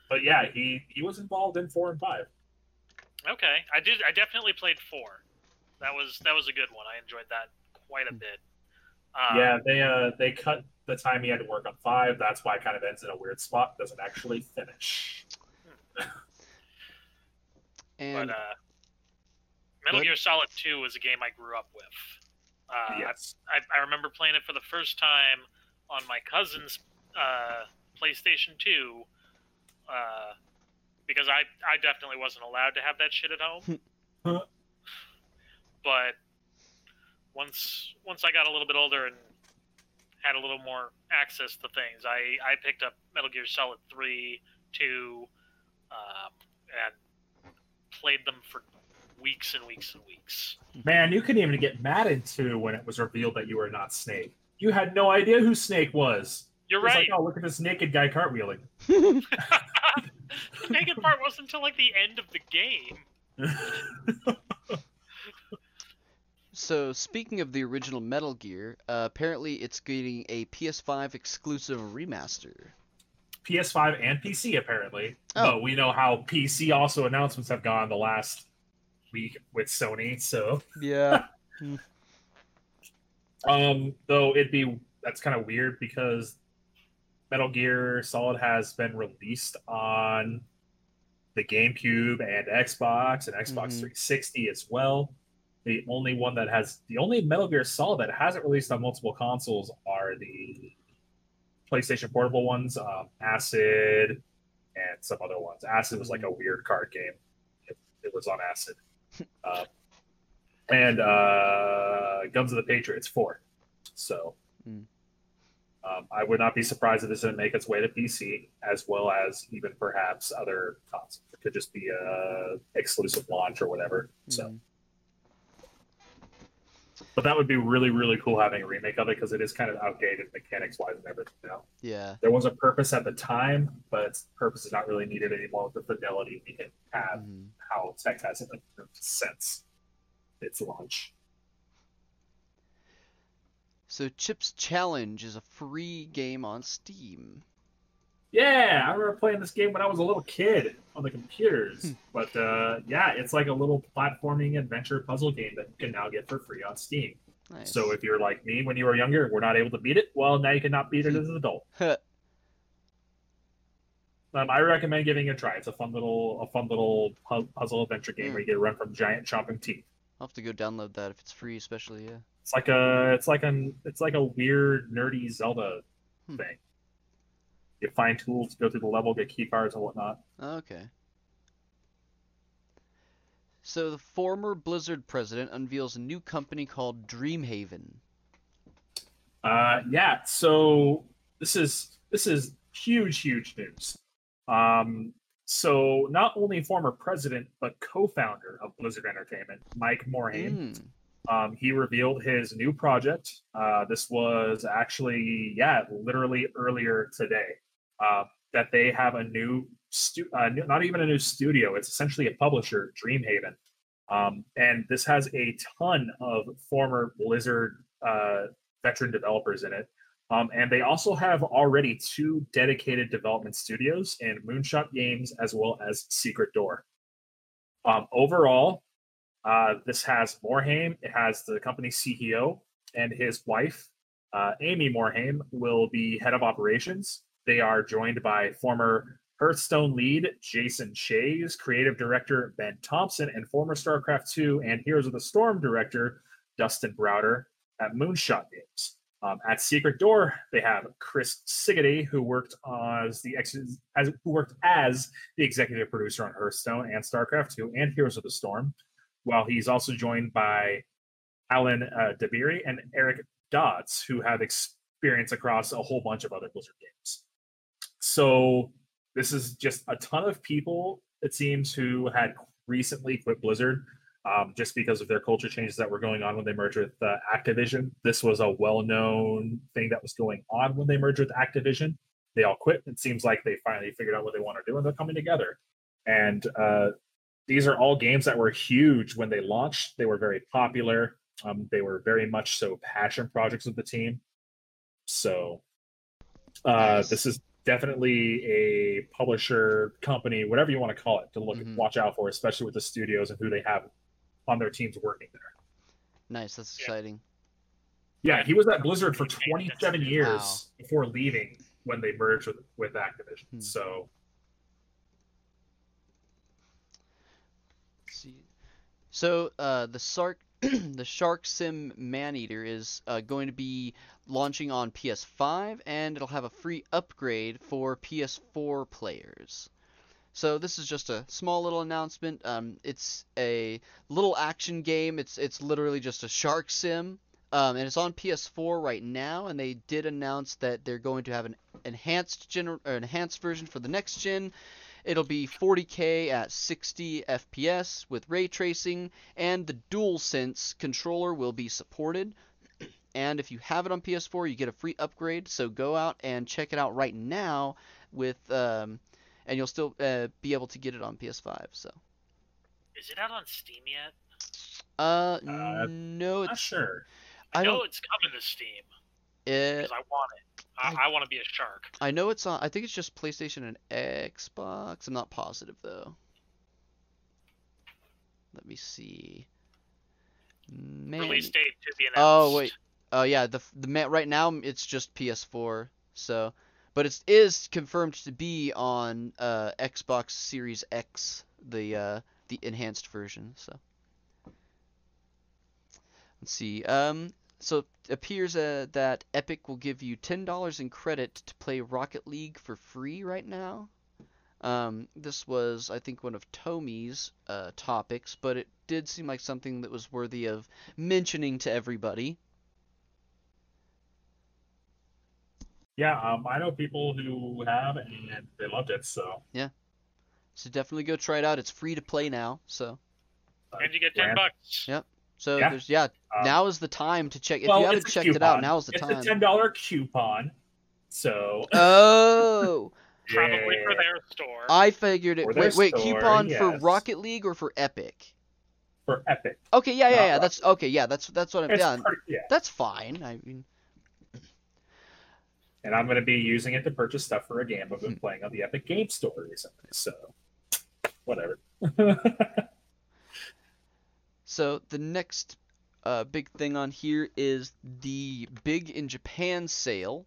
But yeah, he was involved in 4 and 5. Okay, I definitely played 4. That was a good one. I enjoyed that quite a bit. They cut the time he had to work on 5. That's why it kind of ends in a weird spot. Doesn't actually finish. And Metal Gear Solid 2 was a game I grew up with. Yes. I remember playing it for the first time on my cousin's PlayStation 2 because I definitely wasn't allowed to have that shit at home. But once I got a little bit older and had a little more access to things, I picked up Metal Gear Solid 3, 2, and played them for weeks and weeks and weeks. Man, you couldn't even get Madden 2 when it was revealed that you were not Snake. You had no idea who Snake was. You're right. It's like, oh, look at this naked guy cartwheeling. The naked part wasn't until like the end of the game. So, speaking of the original Metal Gear, apparently it's getting a PS5 exclusive remaster. PS5 and PC, apparently. Oh. But we know how PC also announcements have gone the last week with Sony, so... Yeah. Though it'd be... That's kind of weird because Metal Gear Solid has been released on the GameCube and Xbox 360 as well. The only one that has... The only Metal Gear Solid that hasn't released on multiple consoles are the PlayStation Portable ones, Acid, and some other ones. Acid was like a weird card game. It was on Acid. And Guns of the Patriots 4. So... I would not be surprised if this didn't make its way to PC, as well as even perhaps other consoles. It could just be an exclusive launch or whatever. So, but that would be really, really cool having a remake of it because it is kind of outdated mechanics-wise and everything now. Yeah, there was a purpose at the time, but purpose is not really needed anymore with the fidelity we can have. How tech has it since its launch. So Chip's Challenge is a free game on Steam. Yeah, I remember playing this game when I was a little kid on the computers. But yeah, it's like a little platforming adventure puzzle game that you can now get for free on Steam. Nice. So if you're like me when you were younger and were not able to beat it, well, now you cannot beat it as an adult. I recommend giving it a try. It's a fun little puzzle adventure game where you get to run from giant chomping teeth. I'll have to go download that if it's free, especially, yeah. It's like a weird nerdy Zelda thing. You find tools to go through the level, get key cards and whatnot. Okay. So the former Blizzard president unveils a new company called Dreamhaven. Yeah. So this is huge news. So not only former president but co-founder of Blizzard Entertainment, Mike Morhaime. He revealed his new project. This was actually, literally earlier today, that they have a new, not even a new studio. It's essentially a publisher, Dreamhaven. And this has a ton of former Blizzard veteran developers in it. And they also have already two dedicated development studios in Moonshot Games as well as Secret Door. Overall, this has Morhaime, it has the company CEO, and his wife, Amy Morhaime, will be head of operations. They are joined by former Hearthstone lead Jason Shays, creative director Ben Thompson, and former StarCraft II and Heroes of the Storm director Dustin Browder at Moonshot Games. At Secret Door, they have Chris Siggety, who worked as the executive producer on Hearthstone and StarCraft II and Heroes of the Storm. While he's also joined by Alan DeBerry and Eric Dodds, who have experience across a whole bunch of other Blizzard games. So this is just a ton of people, it seems, who had recently quit Blizzard just because of their culture changes that were going on when they merged with Activision. This was a well-known thing that was going on when they merged with Activision. They all quit. It seems like they finally figured out what they want to do, and they're coming together. And these are all games that were huge when they launched. They were very popular. They were very much so passion projects of the team. So this is definitely a publisher, company, whatever you want to call it, to watch out for, especially with the studios and who they have on their teams working there. Nice. That's exciting. Yeah, he was at Blizzard for 27 years before leaving when they merged with Activision. So... So the Shark Sim Maneater is going to be launching on PS5, and it'll have a free upgrade for PS4 players. So this is just a small little announcement. It's a little action game. It's literally just a shark sim, and it's on PS4 right now. And they did announce that they're going to have an enhanced version for the next gen. It'll be 40K at 60 FPS with ray tracing, and the DualSense controller will be supported. And if you have it on PS4, you get a free upgrade. So go out and check it out right now, and you'll still be able to get it on PS5. So, is it out on Steam yet? No, it's not sure. I know it's coming to Steam. Because I want it. I want to be a shark. I know it's on. I think it's just PlayStation and Xbox. I'm not positive though. Let me see. Man. Release date to be announced. Oh wait. Oh yeah. The right now it's just PS4. So, but it is confirmed to be on Xbox Series X, the enhanced version. So. Let's see. So it appears that Epic will give you $10 in credit to play Rocket League for free right now. This was, I think, one of Tomi's topics, but it did seem like something that was worthy of mentioning to everybody. Yeah, I know people who have, and they loved it, so... Yeah. So definitely go try it out. It's free to play now, so... And you get $10. Yep. So yeah. Now is the time to check. If you haven't checked it out, now is the time. It's a $10 coupon. So. Oh. Probably for their store. I figured it. Wait, coupon for Rocket League or for Epic? For Epic. Okay, yeah. That's okay. Yeah, that's what I've done. Yeah. That's fine. I mean. And I'm going to be using it to purchase stuff for a game I've been playing on the Epic Game Store recently. So, whatever. So the next big thing on here is the Big in Japan sale,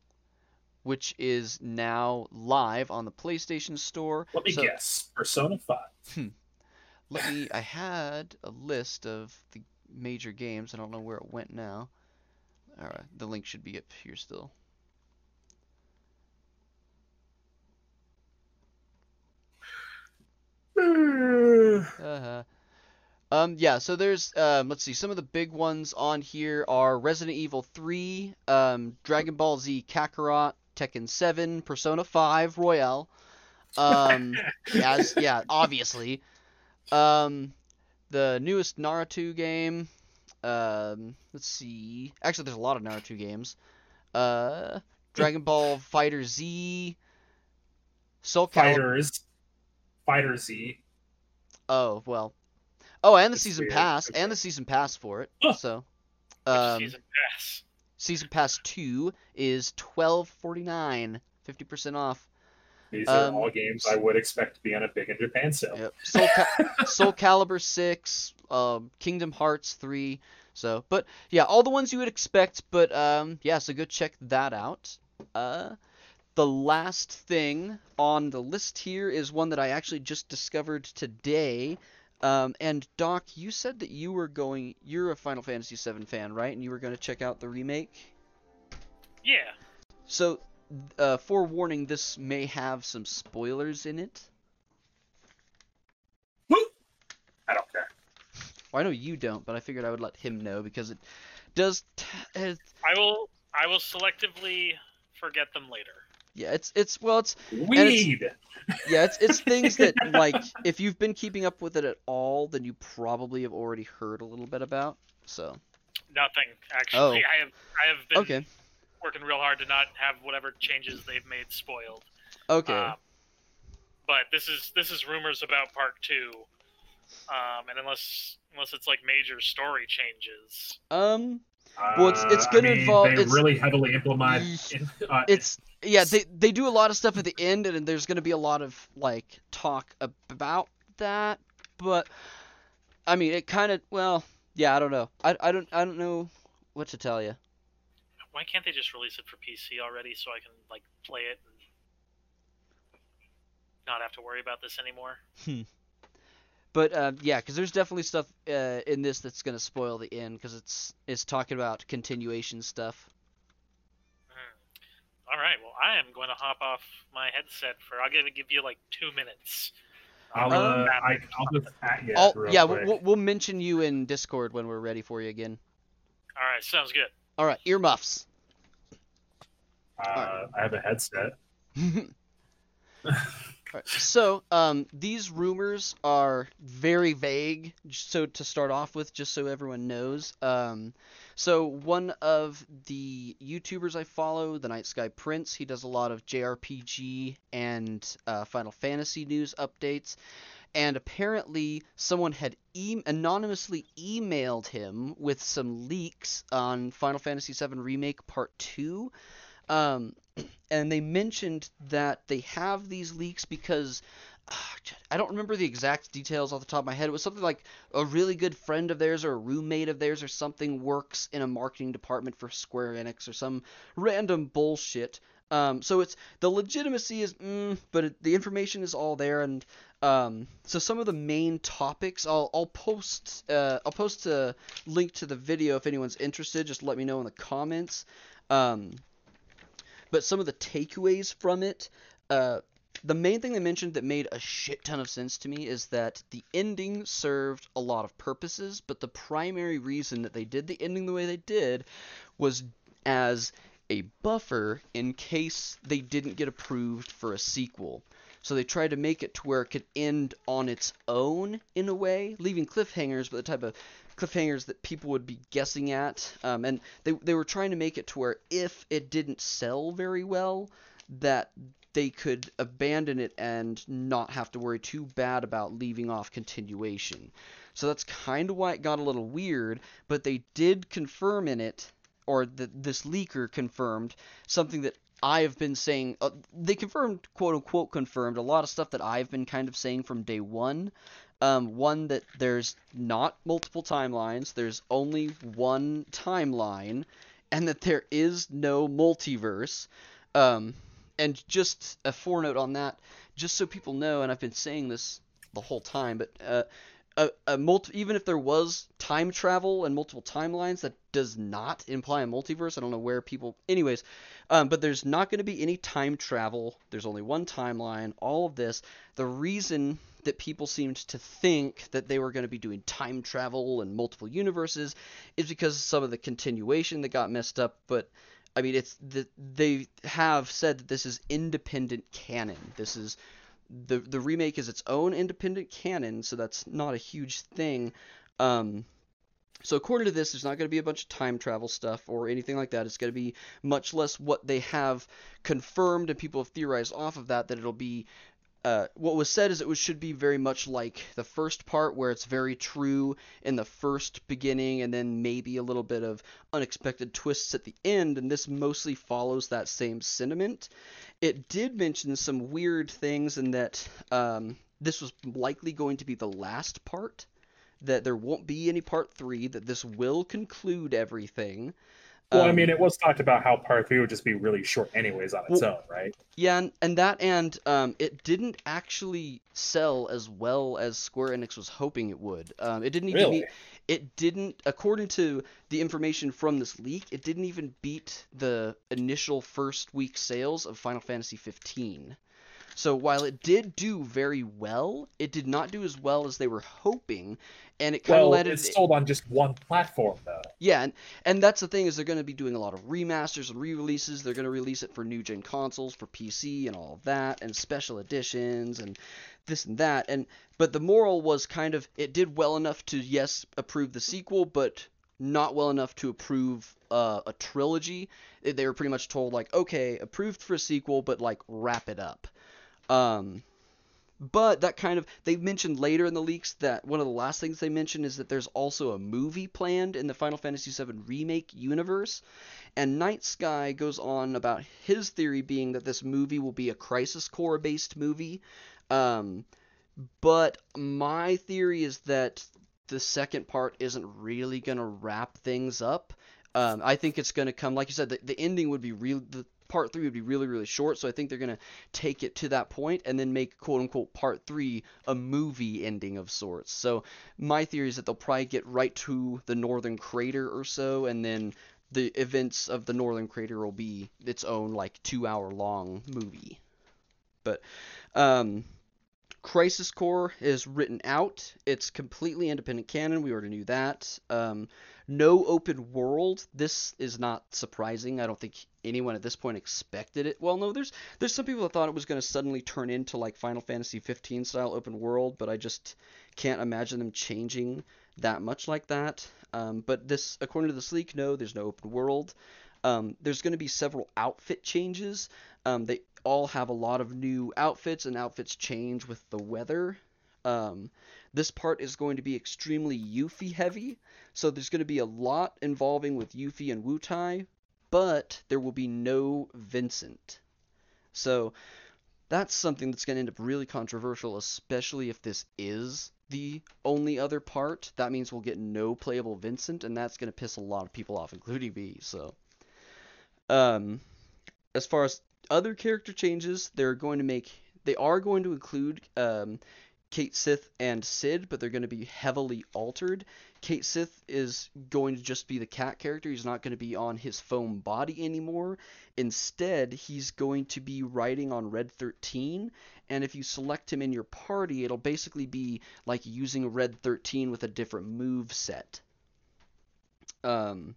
which is now live on the PlayStation Store. Let me guess. Persona 5. I had a list of the major games. I don't know where it went now. All right, the link should be up here still. Uh-huh. So there's, let's see, some of the big ones on here are Resident Evil 3, Dragon Ball Z Kakarot, Tekken 7, Persona 5 Royale, obviously, the newest Naruto game, let's see, actually there's a lot of Naruto games, Dragon Ball Fighter Z, Soul Calibur. Fighter Z. Oh, well. Oh, and the season pass for it. Huh. So, season pass 2 is $12.49, 50% off. These are all games I would expect to be on a Big in Japan sale. Yep. Soul Calibur 6, Kingdom Hearts 3. So, but yeah, all the ones you would expect. But so go check that out. The last thing on the list here is one that I actually just discovered today. And Doc, you said that you're a Final Fantasy VII fan, right? And you were going to check out the remake? Yeah. So, forewarning, this may have some spoilers in it. I don't care. Well, I know you don't, but I figured I would let him know because it does... I will selectively forget them later. Yeah, it's weed. It's things that, like, if you've been keeping up with it at all, then you probably have already heard a little bit about. So nothing actually. Oh. I have been working real hard to not have whatever changes they've made spoiled. Okay. But this is rumors about part 2. And unless it's like major story changes. Well, it's going to involve. They really heavily implement. They do a lot of stuff at the end, and there's going to be a lot of like talk about that. But I mean, it kind of. Well, yeah, I don't know. I don't know what to tell you. Why can't they just release it for PC already, so I can like play it and not have to worry about this anymore? But, because there's definitely stuff in this that's going to spoil the end, because it's talking about continuation stuff. All right, well, I am going to hop off my headset I'll give you, like, 2 minutes. I'll just mention you in Discord when we're ready for you again. All right, sounds good. All right, earmuffs. I have a headset. All right, so these rumors are very vague, so to start off with, just so everyone knows. So one of the YouTubers I follow, the Night Sky Prince, he does a lot of JRPG and Final Fantasy news updates. And apparently someone had anonymously emailed him with some leaks on Final Fantasy VII Remake Part 2. And they mentioned that they have these leaks because I don't remember the exact details off the top of my head. It was something like a really good friend of theirs or a roommate of theirs or something works in a marketing department for Square Enix or some random bullshit. So it's the legitimacy is, but the information is all there. And so some of the main topics, I'll post a link to the video if anyone's interested. Just let me know in the comments. But some of the takeaways from it, the main thing they mentioned that made a shit ton of sense to me is that the ending served a lot of purposes, but the primary reason that they did the ending the way they did was as a buffer in case they didn't get approved for a sequel. So they tried to make it to where it could end on its own in a way, leaving cliffhangers, but the type of cliffhangers that people would be guessing at. And they were trying to make it to where if it didn't sell very well, that they could abandon it and not have to worry too bad about leaving off continuation. So that's kind of why it got a little weird, but they did confirm in it, or this leaker confirmed, something that I've been saying. They confirmed, quote-unquote confirmed, a lot of stuff that I've been kind of saying from day one. One, that there's not multiple timelines, there's only one timeline, and that there is no multiverse. And just a forenote on that, just so people know, and I've been saying this the whole time, but even if there was time travel and multiple timelines, that does not imply a multiverse. I don't know where people... Anyways, but there's not going to be any time travel. There's only one timeline, all of this. The reason that people seemed to think that they were going to be doing time travel and multiple universes is because of some of the continuation that got messed up. But I mean, they have said that this is independent canon. This is the remake is its own independent canon, so that's not a huge thing. So according to this, there's not going to be a bunch of time travel stuff or anything like that. It's going to be much less what they have confirmed, and people have theorized off of that it'll be. What was said is it should be very much like the first part, where it's very true in the first beginning and then maybe a little bit of unexpected twists at the end, and this mostly follows that same sentiment. It did mention some weird things in that this was likely going to be the last part, that there won't be any part 3, that this will conclude everything. Well, I mean, it was talked about how Part 3 would just be really short anyways on its own, right? Yeah, and it didn't actually sell as well as Square Enix was hoping it would. It didn't even really? It didn't, according to the information from this leak, it didn't even beat the initial first week sales of Final Fantasy XV. So while it did do very well, it did not do as well as they were hoping, and it kind of landed... It's sold on just one platform, though. Yeah, and that's the thing, is they're going to be doing a lot of remasters and re-releases. They're going to release it for new-gen consoles, for PC, and all of that, and special editions, and this and that. But the moral was kind of, it did well enough to, yes, approve the sequel, but not well enough to approve a trilogy. They were pretty much told, like, okay, approved for a sequel, but, like, wrap it up. But that kind of, they mentioned later in the leaks that one of the last things they mentioned is that there's also a movie planned in the Final Fantasy VII Remake universe, and Night Sky goes on about his theory being that this movie will be a Crisis Core based movie, but my theory is that the second part isn't really going to wrap things up. I think it's going to come, like you said, the ending would be real. Part 3 would be really, really short, so I think they're going to take it to that point and then make, quote-unquote, Part 3 a movie ending of sorts. So my theory is that they'll probably get right to the Northern Crater or so, and then the events of the Northern Crater will be its own, like, 2-hour-long movie. But Crisis Core is written out. It's completely independent canon. We already knew that. No open world. This is not surprising. I don't think anyone at this point expected it. Well, no, there's some people that thought it was going to suddenly turn into like Final Fantasy XV style open world, but I just can't imagine them changing that much like that. But this, according to this leak, no, there's no open world. There's going to be several outfit changes. They all have a lot of new outfits, and outfits change with the weather. This part is going to be extremely Yuffie heavy, so there's going to be a lot involving with Yuffie and Wutai, but there will be no Vincent. So that's something that's going to end up really controversial, especially if this is the only other part. That means we'll get no playable Vincent, and that's going to piss a lot of people off, including me, so... as far as other character changes, they are going to include Kate Sith and Cid, but they're going to be heavily altered. Kate Sith is going to just be the cat character. He's not going to be on his foam body anymore. Instead, he's going to be riding on Red 13, and if you select him in your party, it'll basically be like using Red 13 with a different move set. And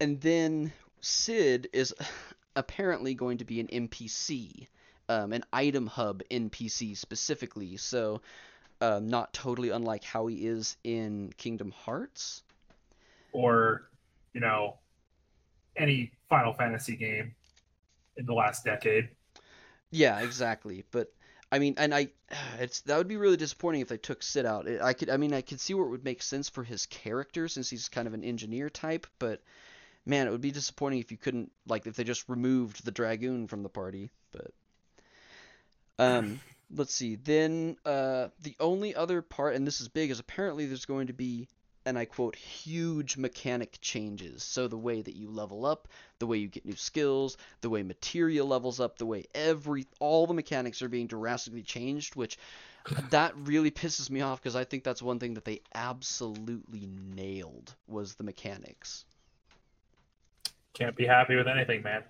then Cid is apparently going to be an NPC, an item hub NPC specifically, so not totally unlike how he is in Kingdom Hearts. Or, you know, any Final Fantasy game in the last decade. Yeah, exactly. But, I mean, that would be really disappointing if they took Cid out. I could see where it would make sense for his character, since he's kind of an engineer type, but... Man, it would be disappointing if you couldn't, like, if they just removed the Dragoon from the party, but... let's see. Then, the only other part, and this is big, is apparently there's going to be, and I quote, huge mechanic changes. So the way that you level up, the way you get new skills, the way materia levels up, the way all the mechanics are being drastically changed, which, that really pisses me off, because I think that's one thing that they absolutely nailed, was the mechanics. Can't be happy with anything, man.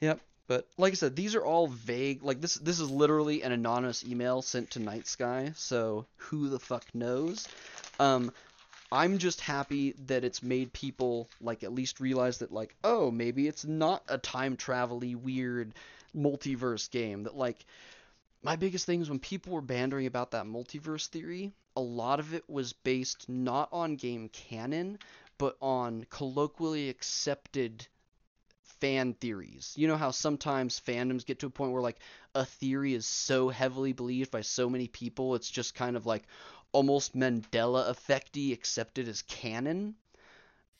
Yep, but like I said, these are all vague. Like this is literally an anonymous email sent to Night Sky, so who the fuck knows? I'm just happy that it's made people like at least realize that like, oh, maybe it's not a time travel-y weird multiverse game. That like my biggest thing is when people were bandering about that multiverse theory, a lot of it was based not on game canon, but on colloquially accepted fan theories. You know how sometimes fandoms get to a point where like a theory is so heavily believed by so many people, it's just kind of like almost Mandela effect-y, accepted as canon.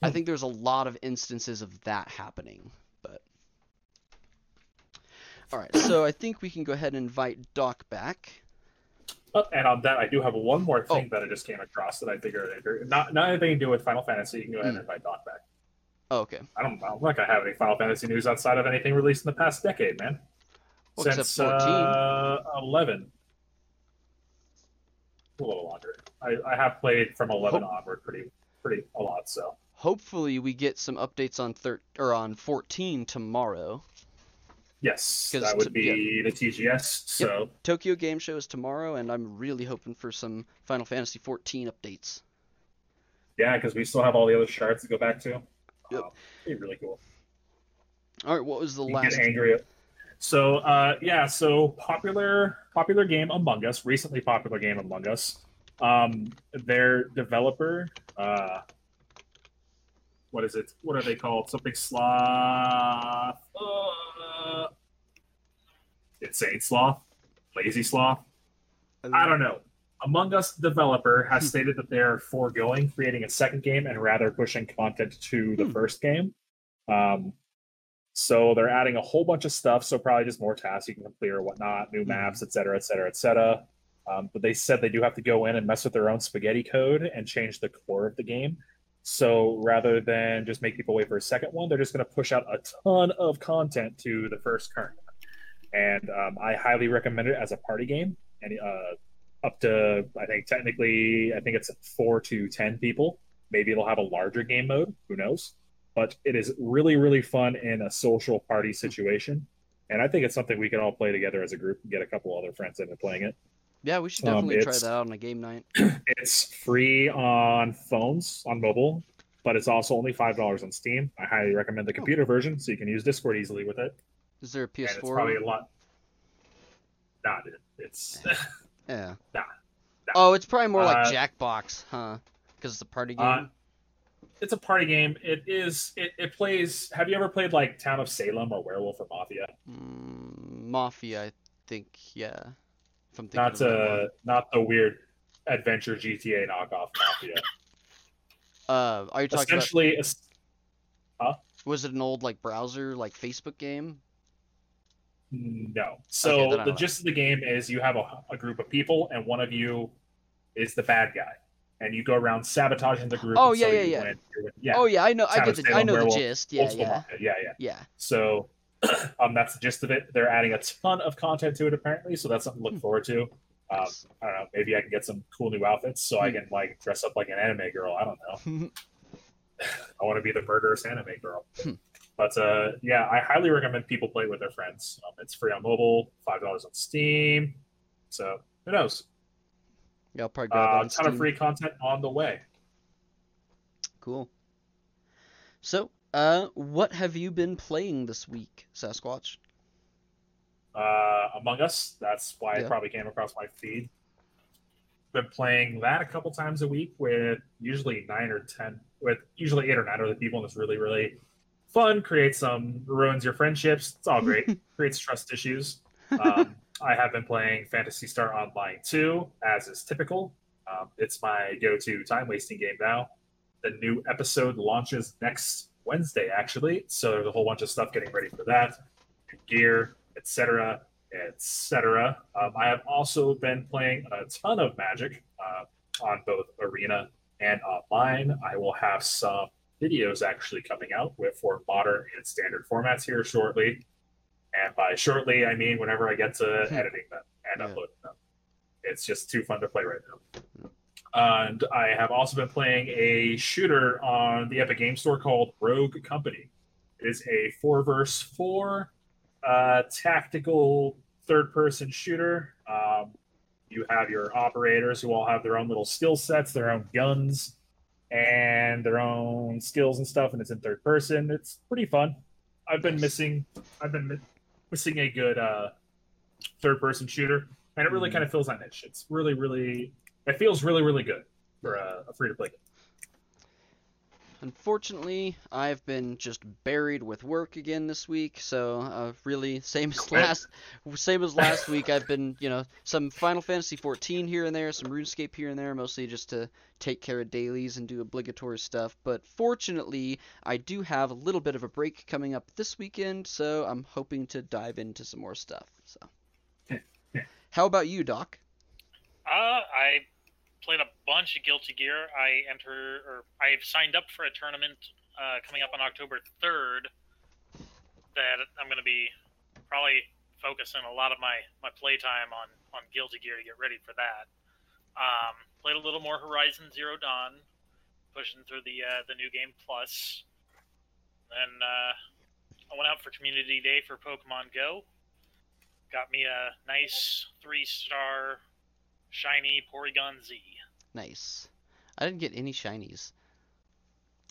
I think there's a lot of instances of that happening. But all right, so I think we can go ahead and invite Doc back. Oh, and on that, I do have one more thing that I just came across that I figured not anything to do with Final Fantasy. You can go ahead and invite Doc back. Oh, okay. I don't think I have any Final Fantasy news outside of anything released in the past decade, man. Well, since 11, a little longer. I have played from 11 onward pretty a lot. So hopefully we get some updates on 14 tomorrow. Yes, that would be the TGS. So yep. Tokyo Game Show is tomorrow, and I'm really hoping for some Final Fantasy 14 updates. Yeah, because we still have all the other shards to go back to. Yep, it'd be really cool. All right, what was the last? Get angry. So, popular game Among Us, recently popular game Among Us. Their developer, what is it? What are they called? Something Sloth. Insane Sloth? Lazy Sloth? I don't know. Among Us developer has stated that they're foregoing creating a second game and rather pushing content to the first game. So they're adding a whole bunch of stuff, so probably just more tasks you can complete or whatnot, new maps, etc., etc., etc. But they said they do have to go in and mess with their own spaghetti code and change the core of the game. So rather than just make people wait for a second one, they're just going to push out a ton of content to the first current one. And I highly recommend it as a party game. And up to, I think it's 4 to 10 people. Maybe it'll have a larger game mode. Who knows? But it is really, really fun in a social party situation. And I think it's something we can all play together as a group and get a couple other friends into playing it. Yeah, we should definitely try that out on a game night. It's free on phones, on mobile, but it's also only $5 on Steam. I highly recommend the computer version, so you can use Discord easily with it. Is there a PS4? And it's probably a lot. Not it. It's yeah. Nah. Oh, it's probably more like Jackbox, huh? Because it's a party game. It's a party game. It is. It plays. Have you ever played like Town of Salem or Werewolf or Mafia? Mafia, I think. Yeah. Not the weird adventure GTA knockoff Mafia. Are you talking essentially about... Was it an old like browser like Facebook game? No. So the gist of the game is you have a group of people and one of you is the bad guy and you go around sabotaging the group. Oh yeah, Oh yeah, I know. I know the gist. Yeah. So that's the gist of it. They're adding a ton of content to it apparently, so that's something to look forward to. I don't know. Maybe I can get some cool new outfits so I can like dress up like an anime girl. I don't know. I want to be the murderous anime girl. But yeah, I highly recommend people play with their friends. It's free on mobile, $5 on Steam. So who knows? Yeah, I'll probably grab a ton of free content on the way. Cool. So, what have you been playing this week, Sasquatch? Among Us. That's why it probably came across my feed. Been playing that a couple times a week with usually 9 or 10, with usually 8 or 9 other people, and it's really, really fun. Creates some, ruins your friendships. It's all great. Creates trust issues. I have been playing Phantasy Star Online 2, as is typical. It's my go-to time-wasting game now. The new episode launches next Wednesday, actually, so there's a whole bunch of stuff getting ready for that. Gear, etc., etc. I have also been playing a ton of Magic on both Arena and online. I will have some videos actually coming out for modern and standard formats here shortly. And by shortly, I mean whenever I get to editing them and uploading them. It's just too fun to play right now. And I have also been playing a shooter on the Epic Game Store called Rogue Company. It is a 4v4 tactical third-person shooter. You have your operators who all have their own little skill sets, their own guns, and their own skills and stuff, and it's in third person. It's pretty fun. I've been missing a good third-person shooter, and it really kind of fills that niche. It's really, really... It feels really, really good for a free-to-play game. Unfortunately, I've been just buried with work again this week, so really same as last week. I've been, some Final Fantasy XIV here and there, some RuneScape here and there, mostly just to take care of dailies and do obligatory stuff. But fortunately, I do have a little bit of a break coming up this weekend, so I'm hoping to dive into some more stuff. So, how about you, Doc? I played a bunch of Guilty Gear. I've signed up for a tournament coming up on October 3rd that I'm going to be probably focusing a lot of my playtime on Guilty Gear to get ready for that. Played a little more Horizon Zero Dawn, pushing through the new game plus. Then I went out for Community Day for Pokemon Go. Got me a nice 3-star shiny Porygon Z. Nice. I didn't get any shinies.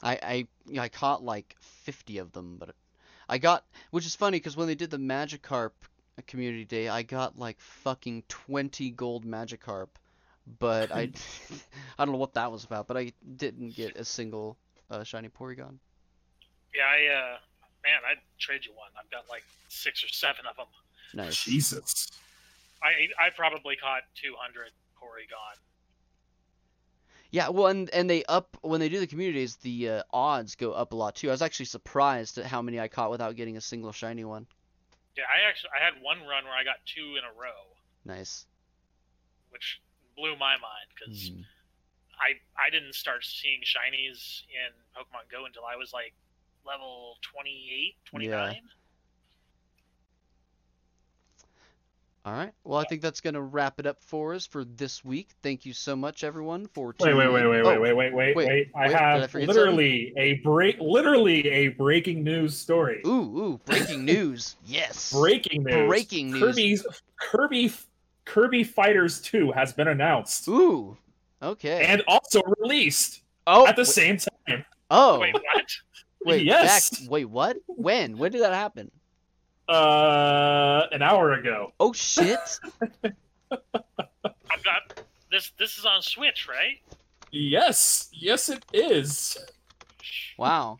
I caught like 50 of them, but I got, which is funny because when they did the Magikarp Community Day, I got like fucking 20 gold Magikarp, but I don't know what that was about, but I didn't get a single shiny Porygon. Yeah, I'd trade you one. I've got like 6 or 7 of them. Nice. Jesus. I probably caught 200 Porygon. Yeah, well, and they up when they do the communities, the odds go up a lot too. I was actually surprised at how many I caught without getting a single shiny one. Yeah, I had one run where I got 2 in a row. Nice. Which blew my mind because I didn't start seeing shinies in Pokemon Go until I was like level 28, 29. Yeah. All right. Well, I think that's going to wrap it up for us for this week. Thank you so much, everyone, for tuning in. Wait. I have literally a breaking news story. Breaking news. Yes. Breaking news. Kirby Kirby Fighters 2 has been announced. Ooh, okay. And also released at the same time. Oh. Wait, what? Wait, yes. Wait, what? When? When did that happen? An hour ago. Oh, shit. I've got... This is on Switch, right? Yes. Yes, it is. Wow.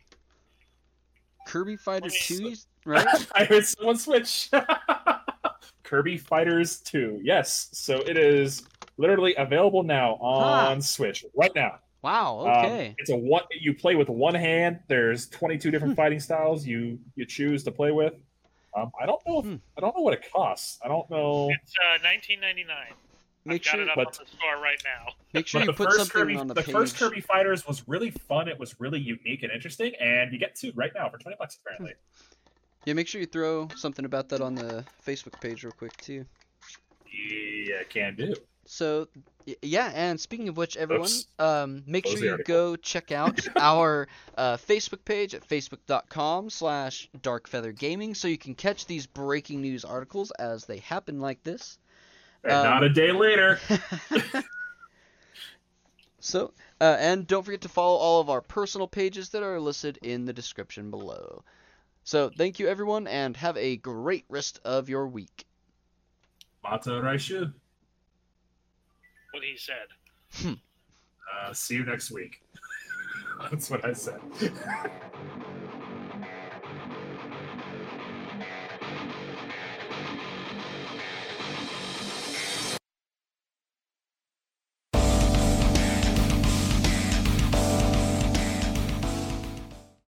Kirby Fighters 2, right? I heard someone switch. Kirby Fighters 2, yes. So it is literally available now on Switch right now. Wow, okay. It's you play with one hand. There's 22 different fighting styles you choose to play with. I don't know what it costs. I don't know. It's $19.99. I've got it up on the store right now. Make sure you put something on the page. The first Kirby Fighters was really fun. It was really unique and interesting, and you get two right now for $20 apparently. Yeah, make sure you throw something about that on the Facebook page real quick too. Yeah, can do. So, yeah, and speaking of which, everyone, make sure you go check out our Facebook page at facebook.com/darkfeathergaming so you can catch these breaking news articles as they happen like this. And not a day later. So, and don't forget to follow all of our personal pages that are listed in the description below. So, thank you, everyone, and have a great rest of your week. Mata Raishu. What he said. See you next week. That's what I said.